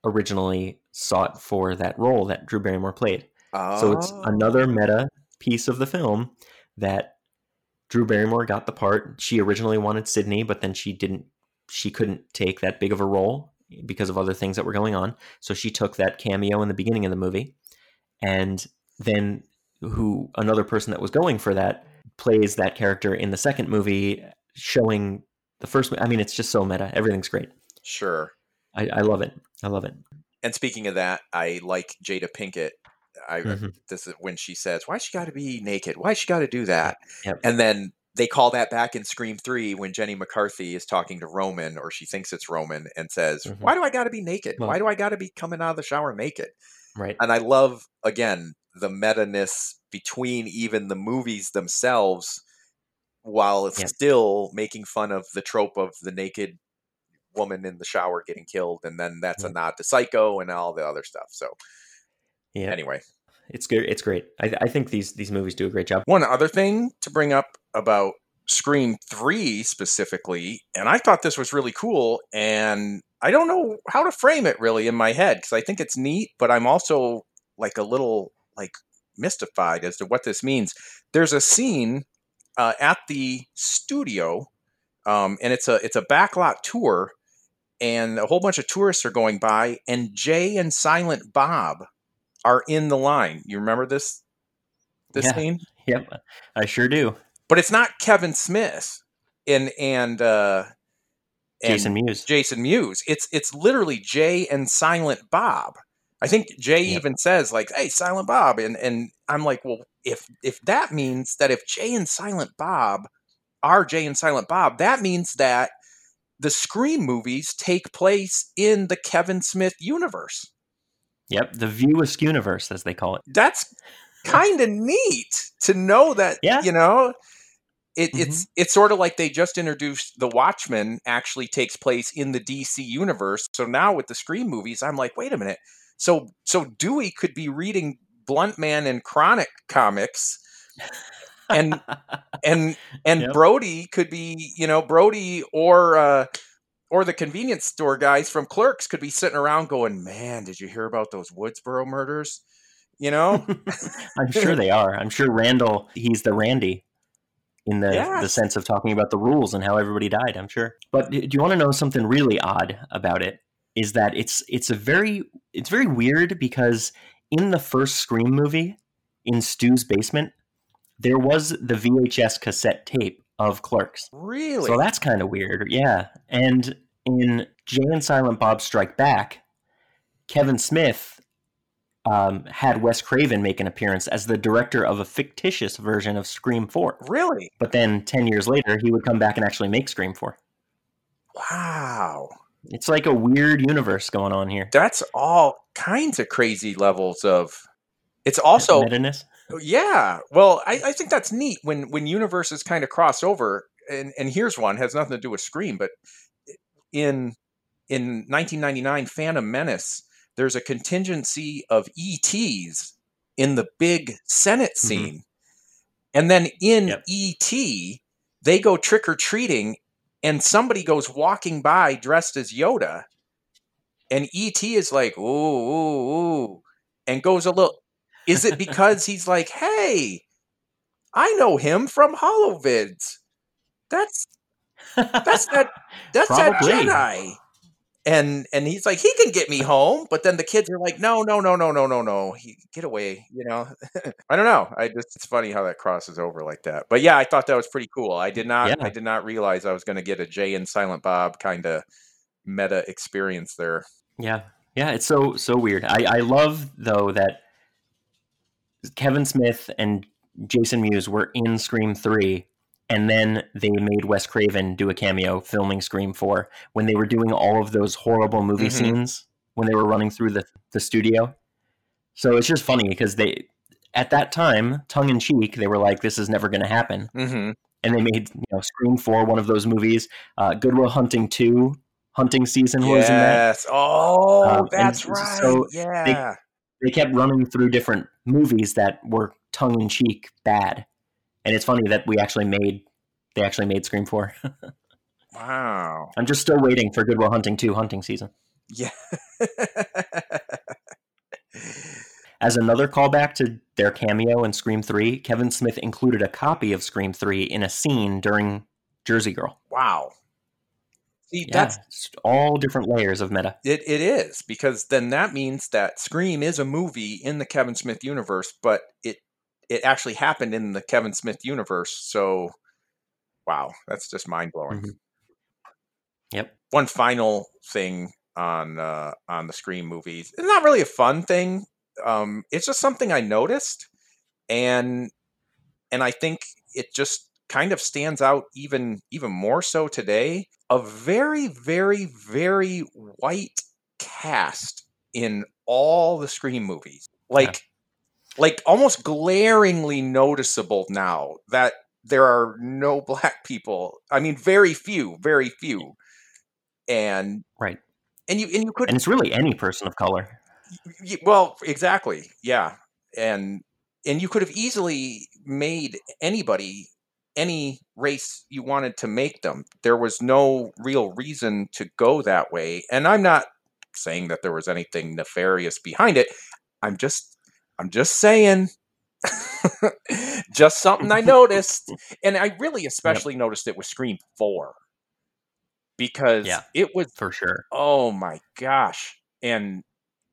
originally sought for that role that Drew Barrymore played. Oh. So it's another meta piece of the film that Drew Barrymore got the part. She originally wanted Sydney, but then she didn't, she couldn't take that big of a role because of other things that were going on. So she took that cameo in the beginning of the movie. and then who another person that was going for that plays that character in the second movie, showing the first. I mean, it's just so meta. Everything's great. Sure. I, I love it. I love it. And speaking of that, I like Jada Pinkett. I mm-hmm. This is when she says, "Why she got to be naked? Why she got to do that?" Yep. And then they call that back in Scream three when Jenny McCarthy is talking to Roman, or she thinks it's Roman, and says, mm-hmm. "Why do I got to be naked? Well, why do I got to be coming out of the shower naked?" Right. And I love again the meta-ness between even the movies themselves, while it's yep. still making fun of the trope of the naked woman in the shower getting killed, and then that's yep. a nod to Psycho and all the other stuff. So. Yeah. Anyway, it's good. It's great. I, I think these these movies do a great job. One other thing to bring up about Scream three specifically, and I thought this was really cool, and I don't know how to frame it really in my head because I think it's neat, but I'm also like a little like mystified as to what this means. There's a scene uh, at the studio, um, and it's a it's a backlot tour, and a whole bunch of tourists are going by, and Jay and Silent Bob are in the line. You remember this this yeah. scene? Yep, I sure do. But it's not Kevin Smith and and uh and Jason Mewes. Jason Mewes. It's it's literally Jay and Silent Bob. I think Jay yep. even says like, "Hey, Silent Bob," and and I'm like, well, if if that means that if Jay and Silent Bob are Jay and Silent Bob, that means that the Scream movies take place in the Kevin Smith universe. Yep, the Viewisk universe, as they call it. That's kind of neat to know that, yeah. you know, it, mm-hmm. it's it's sort of like they just introduced The Watchmen actually takes place in the D C universe. So now with the Scream movies, I'm like, wait a minute. So so Dewey could be reading Bluntman and Chronic comics, and and and yep. Brody could be, you know, Brody or... Uh, Or the convenience store guys from Clerks could be sitting around going, "Man, did you hear about those Woodsboro murders?" You know, I'm sure they are. I'm sure Randall, he's the Randy in the, yeah. the sense of talking about the rules and how everybody died. I'm sure. But do you want to know something really odd about it? Is that it's it's a very it's very weird because in the first Scream movie, in Stu's basement, there was the V H S cassette tape of Clerks. Really? So that's kind of weird. Yeah. And in Jay and Silent Bob Strike Back, Kevin Smith um, had Wes Craven make an appearance as the director of a fictitious version of Scream four. Really? But then ten years later, he would come back and actually make Scream four. Wow. It's like a weird universe going on here. That's all kinds of crazy levels of... It's also... meta-ness. Yeah. Well, I, I think that's neat when, when universes kind of cross over. And, and here's one, has nothing to do with Scream, but in in nineteen ninety-nine Phantom Menace, there's a contingency of E Ts in the big Senate scene. Mm-hmm. And then in yep. E T, they go trick-or-treating and somebody goes walking by dressed as Yoda. And E T is like, ooh, ooh, ooh, and goes a little... Is it because he's like, "Hey, I know him from HoloVids. That's that's that that's Probably. that Jedi." And and he's like, "He can get me home," but then the kids are like, "No, no, no, no, no, no, no. He, get away, you know." I don't know. I just it's funny how that crosses over like that. But yeah, I thought that was pretty cool. I did not yeah. I did not realize I was going to get a Jay and Silent Bob kind of meta experience there. Yeah. Yeah, it's so so weird. I I love though that Kevin Smith and Jason Mewes were in Scream three, and then they made Wes Craven do a cameo filming Scream four when they were doing all of those horrible movie mm-hmm. scenes when they were running through the, the studio. So it's just funny because they, at that time, tongue in cheek, they were like, this is never going to happen. Mm-hmm. And they made you know, Scream four, one of those movies, uh, Good Will Hunting two, Hunting Season was yes. in that. Yes. Oh, um, that's right. So yeah. They, They kept running through different movies that were tongue-in-cheek bad, and it's funny that we actually made they actually made Scream four. Wow! I'm just still waiting for Good Will Hunting two, Hunting Season. Yeah. As another callback to their cameo in Scream three, Kevin Smith included a copy of Scream three in a scene during Jersey Girl. Wow! See, yeah, that's just all different layers of meta. It it is, because then that means that Scream is a movie in the Kevin Smith universe, but it it actually happened in the Kevin Smith universe. So, wow, that's just mind blowing. Mm-hmm. Yep. One final thing on uh, on the Scream movies. It's not really a fun thing. Um, it's just something I noticed, and and I think it just kind of stands out even even more so today. A very, very, very white cast in all the Scream movies. Like, yeah. like almost glaringly noticeable now that there are no black people. I mean, very few, very few. And right. And you and you could And it's really any person of color. You, well, exactly. Yeah. And and you could have easily made anybody any race you wanted to make them. There was no real reason to go that way. And I'm not saying that there was anything nefarious behind it. I'm just, I'm just saying, just something I noticed. And I really especially yep. noticed it with Scream four, because yeah, it was for sure. Oh my gosh. And,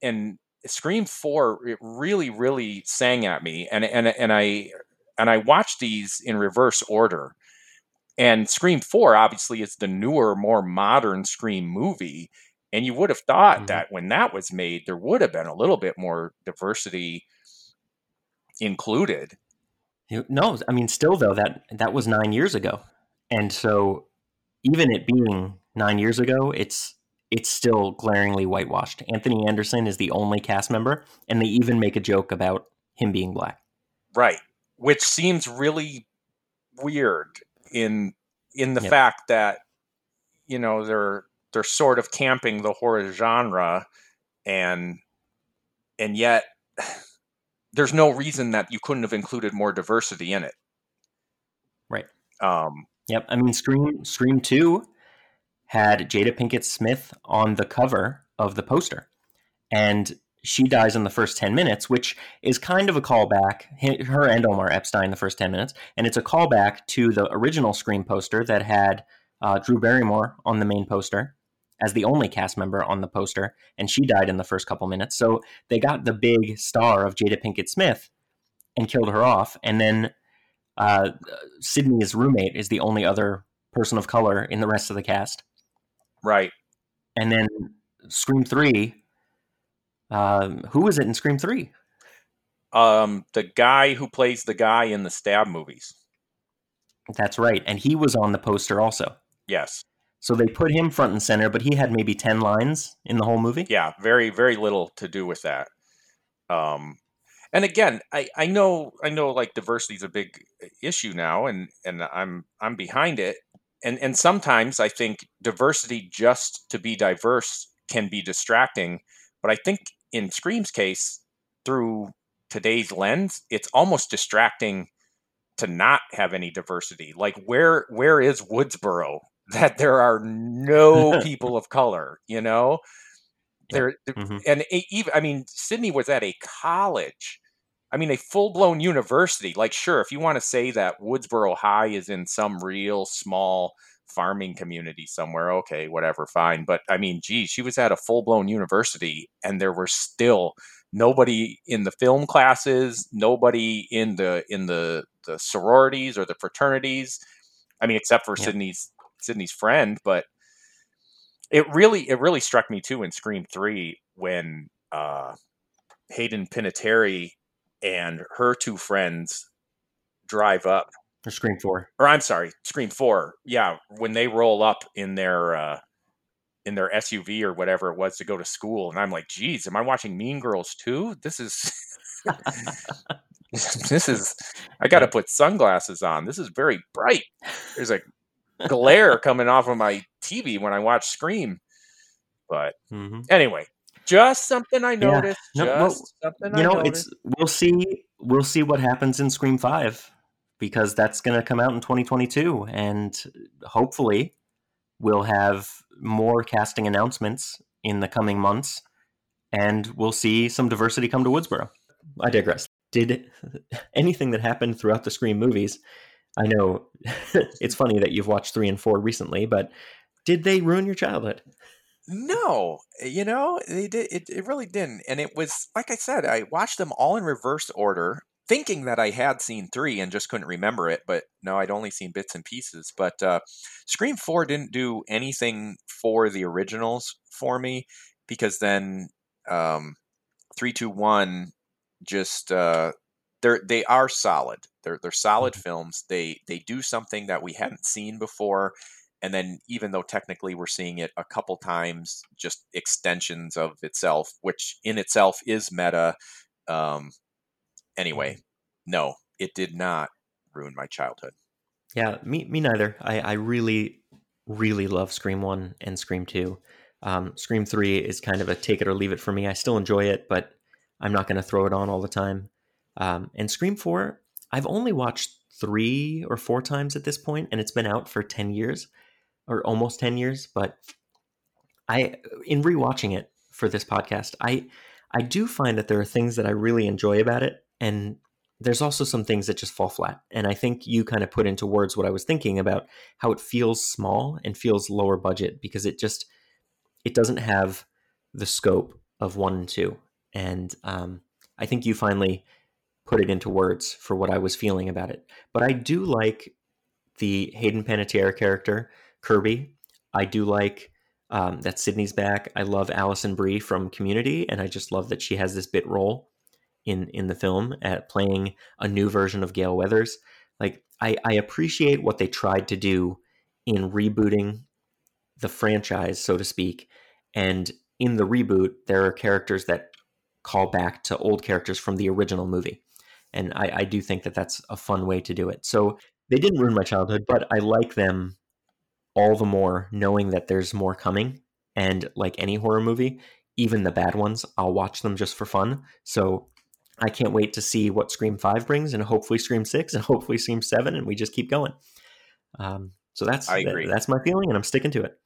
and Scream four, it really, really sang at me. And, and, and I, And I watched these in reverse order. And Scream four, obviously, is the newer, more modern Scream movie. And you would have thought mm-hmm. that when that was made, there would have been a little bit more diversity included. No, I mean, still, though, that, that was nine years ago. And so even it being nine years ago, it's it's still glaringly whitewashed. Anthony Anderson is the only cast member, and they even make a joke about him being black. Right. Which seems really weird in in the yep. fact that, you know, they're they're sort of camping the horror genre, and and yet there's no reason that you couldn't have included more diversity in it. Right. Um, yep. I mean, Scream Scream two had Jada Pinkett Smith on the cover of the poster, and she dies in the first ten minutes, which is kind of a callback, her and Omar Epstein, the first ten minutes. And it's a callback to the original Scream poster that had uh, Drew Barrymore on the main poster as the only cast member on the poster. And she died in the first couple minutes. So they got the big star of Jada Pinkett Smith and killed her off. And then uh, Sydney's roommate is the only other person of color in the rest of the cast. Right. And then Scream three... Um, who was it in Scream three? Um, the guy who plays the guy in the Stab movies. That's right. And he was on the poster also. Yes. So they put him front and center, but he had maybe ten lines in the whole movie. Yeah. Very, very little to do with that. Um, and again, I, I know, I know like diversity is a big issue now, and, and I'm, I'm behind it. And, and sometimes I think diversity just to be diverse can be distracting. But I think in Scream's case, through today's lens, it's almost distracting to not have any diversity. Like, where where is Woodsboro that there are no people of color, you know? There, mm-hmm. And even, I mean, Sydney was at a college. I mean, a full-blown university. Like, sure, if you want to say that Woodsboro High is in some real small farming community somewhere, okay, whatever, fine. But I mean, geez, she was at a full-blown university, and there were still nobody in the film classes, nobody in the in the, the sororities or the fraternities. I mean, except for yeah. Sydney's Sydney's friend. But it really it really struck me too in Scream three when uh, Hayden Panettiere and her two friends drive up. Or Scream four, or I'm sorry, Scream four. Yeah, when they roll up in their uh, in their S U V or whatever it was to go to school, and I'm like, "Geez, am I watching Mean Girls too? This is this is. I got to put sunglasses on. This is very bright. There's a glare coming off of my T V when I watch Scream." But mm-hmm. anyway, just something I noticed. Yeah. No, just well, something you I know, noticed. It's we'll see. We'll see what happens in Scream five. Because that's going to come out in twenty twenty-two, and hopefully we'll have more casting announcements in the coming months, and we'll see some diversity come to Woodsboro. I digress. Did anything that happened throughout the Scream movies, I know it's funny that you've watched three and four recently, but Did they ruin your childhood? No, you know, they did. It, it really didn't. And it was, like I said, I watched them all in reverse order, thinking that I had seen three and just couldn't remember it. But no, I'd only seen bits and pieces. But uh, Scream four didn't do anything for the originals for me, because then um, three two one just uh, they're they are solid. They're they're solid films. They they do something that we hadn't seen before. And then even though technically we're seeing it a couple times, just extensions of itself, which in itself is meta. Um, anyway, no, it did not ruin my childhood. Yeah, me me neither. I, I really, really love Scream one and Scream two. Um, Scream three is kind of a take it or leave it for me. I still enjoy it, but I'm not going to throw it on all the time. Um, and Scream four, I've only watched three or four times at this point, and it's been out for ten years. Or almost ten years, but I, in rewatching it for this podcast, I, I do find that there are things that I really enjoy about it, and there's also some things that just fall flat. And I think you kind of put into words what I was thinking about how it feels small and feels lower budget, because it just it doesn't have the scope of one and two. And um, I think you finally put it into words for what I was feeling about it. But I do like the Hayden Panettiere character. Kirby. I do like um, that Sydney's back. I love Alison Brie from Community, and I just love that she has this bit role in in the film at playing a new version of Gale Weathers. Like I, I appreciate what they tried to do in rebooting the franchise, so to speak. And in the reboot, there are characters that call back to old characters from the original movie, and I, I do think that that's a fun way to do it. So they didn't ruin my childhood, but I like them all the more knowing that there's more coming. And like any horror movie, even the bad ones, I'll watch them just for fun. So I can't wait to see what Scream five brings, and hopefully Scream six, and hopefully Scream seven, and we just keep going. Um, so that's I agree. That, that's my feeling, and I'm sticking to it.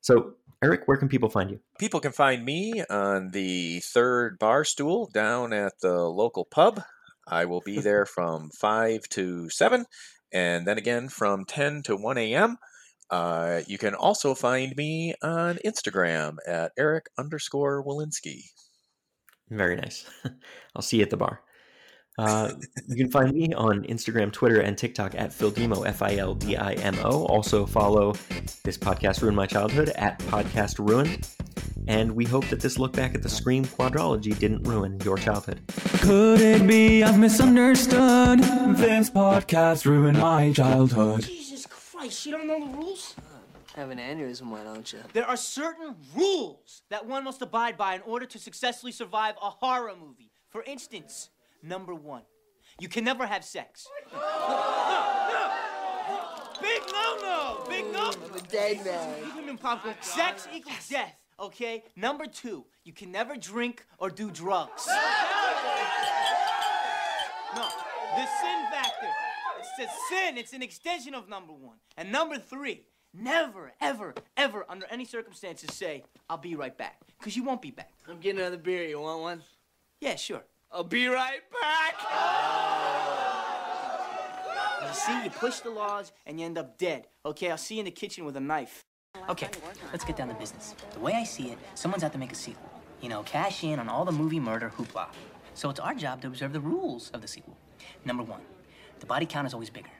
So Eric, where can people find you? People can find me on the third bar stool down at the local pub. I will be there from five to seven, and then again from ten to one a.m. Uh, you can also find me on Instagram at Eric underscore Walinsky. Very nice. I'll see you at the bar. Uh, you can find me on Instagram, Twitter, and TikTok at Phildimo, F I L D I M O. Also follow this podcast, Ruined My Childhood, at Podcast Ruined. And we hope that this look back at the Scream quadrology didn't ruin your childhood. Could it be I've misunderstood? This podcast ruined my childhood. You don't know the rules? I have an aneurysm, why don't you? There are certain rules that one must abide by in order to successfully survive a horror movie. For instance, number one, you can never have sex. No, no, no. Big no-no, big no-no. I'm a dead man. Sex equals death, okay? Number two, you can never drink or do drugs. No, the sin factor. It's a sin. It's an extension of number one. And number three, never, ever, ever, under any circumstances, say, I'll be right back. Because you won't be back. I'm getting another beer. You want one? Yeah, sure. I'll be right back. Oh. You see, you push the laws and you end up dead. Okay, I'll see you in the kitchen with a knife. Okay, let's get down to business. The way I see it, someone's out to make a sequel. You know, cash in on all the movie murder hoopla. So it's our job to observe the rules of the sequel. Number one. The body count is always bigger.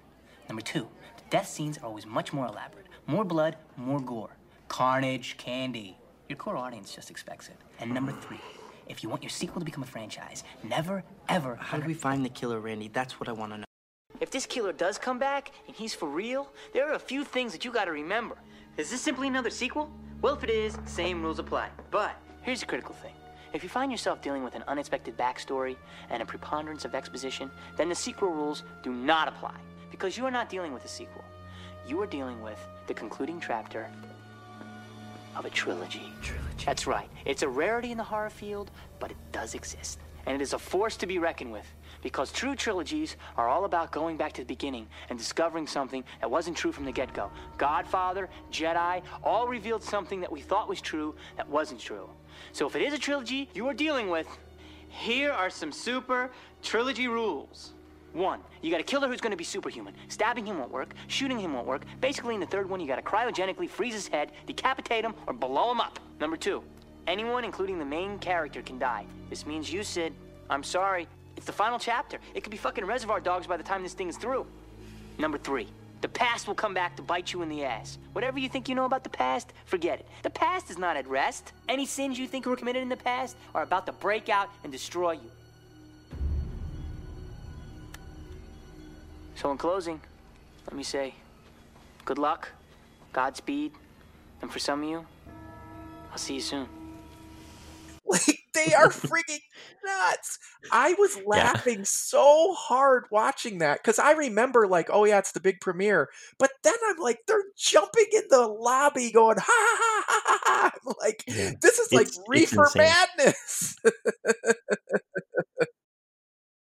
Number two, the death scenes are always much more elaborate. More blood, more gore. Carnage, candy. Your core audience just expects it. And number three, if you want your sequel to become a franchise, never, ever... How do we find the killer, Randy? That's what I want to know. If this killer does come back, and he's for real, there are a few things that you got to remember. Is this simply another sequel? Well, if it is, same rules apply. But here's the critical thing. If you find yourself dealing with an unexpected backstory and a preponderance of exposition, then the sequel rules do not apply, because you are not dealing with a sequel. You are dealing with the concluding chapter of a trilogy. Trilogy. That's right. It's a rarity in the horror field, but it does exist. And it is a force to be reckoned with, because true trilogies are all about going back to the beginning and discovering something that wasn't true from the get-go. Godfather, Jedi, all revealed something that we thought was true that wasn't true. So if it is a trilogy you are dealing with, here are some super trilogy rules. One, you got a killer who's going to be superhuman. Stabbing him won't work. Shooting him won't work. Basically, in the third one, you got to cryogenically freeze his head, decapitate him, or blow him up. Number two, anyone, including the main character, can die. This means you, Sid. I'm sorry. It's the final chapter. It could be fucking Reservoir Dogs by the time this thing is through. Number three, the past will come back to bite you in the ass. Whatever you think you know about the past, forget it. The past is not at rest. Any sins you think were committed in the past are about to break out and destroy you. So in closing, let me say, good luck, Godspeed, and for some of you, I'll see you soon. Like, they are freaking nuts. I was laughing yeah. so hard watching that, because I remember, like, oh yeah, it's the big premiere. But then I'm like, they're jumping in the lobby going, ha ha ha ha ha. I'm like, yeah. this is it's, like reefer madness.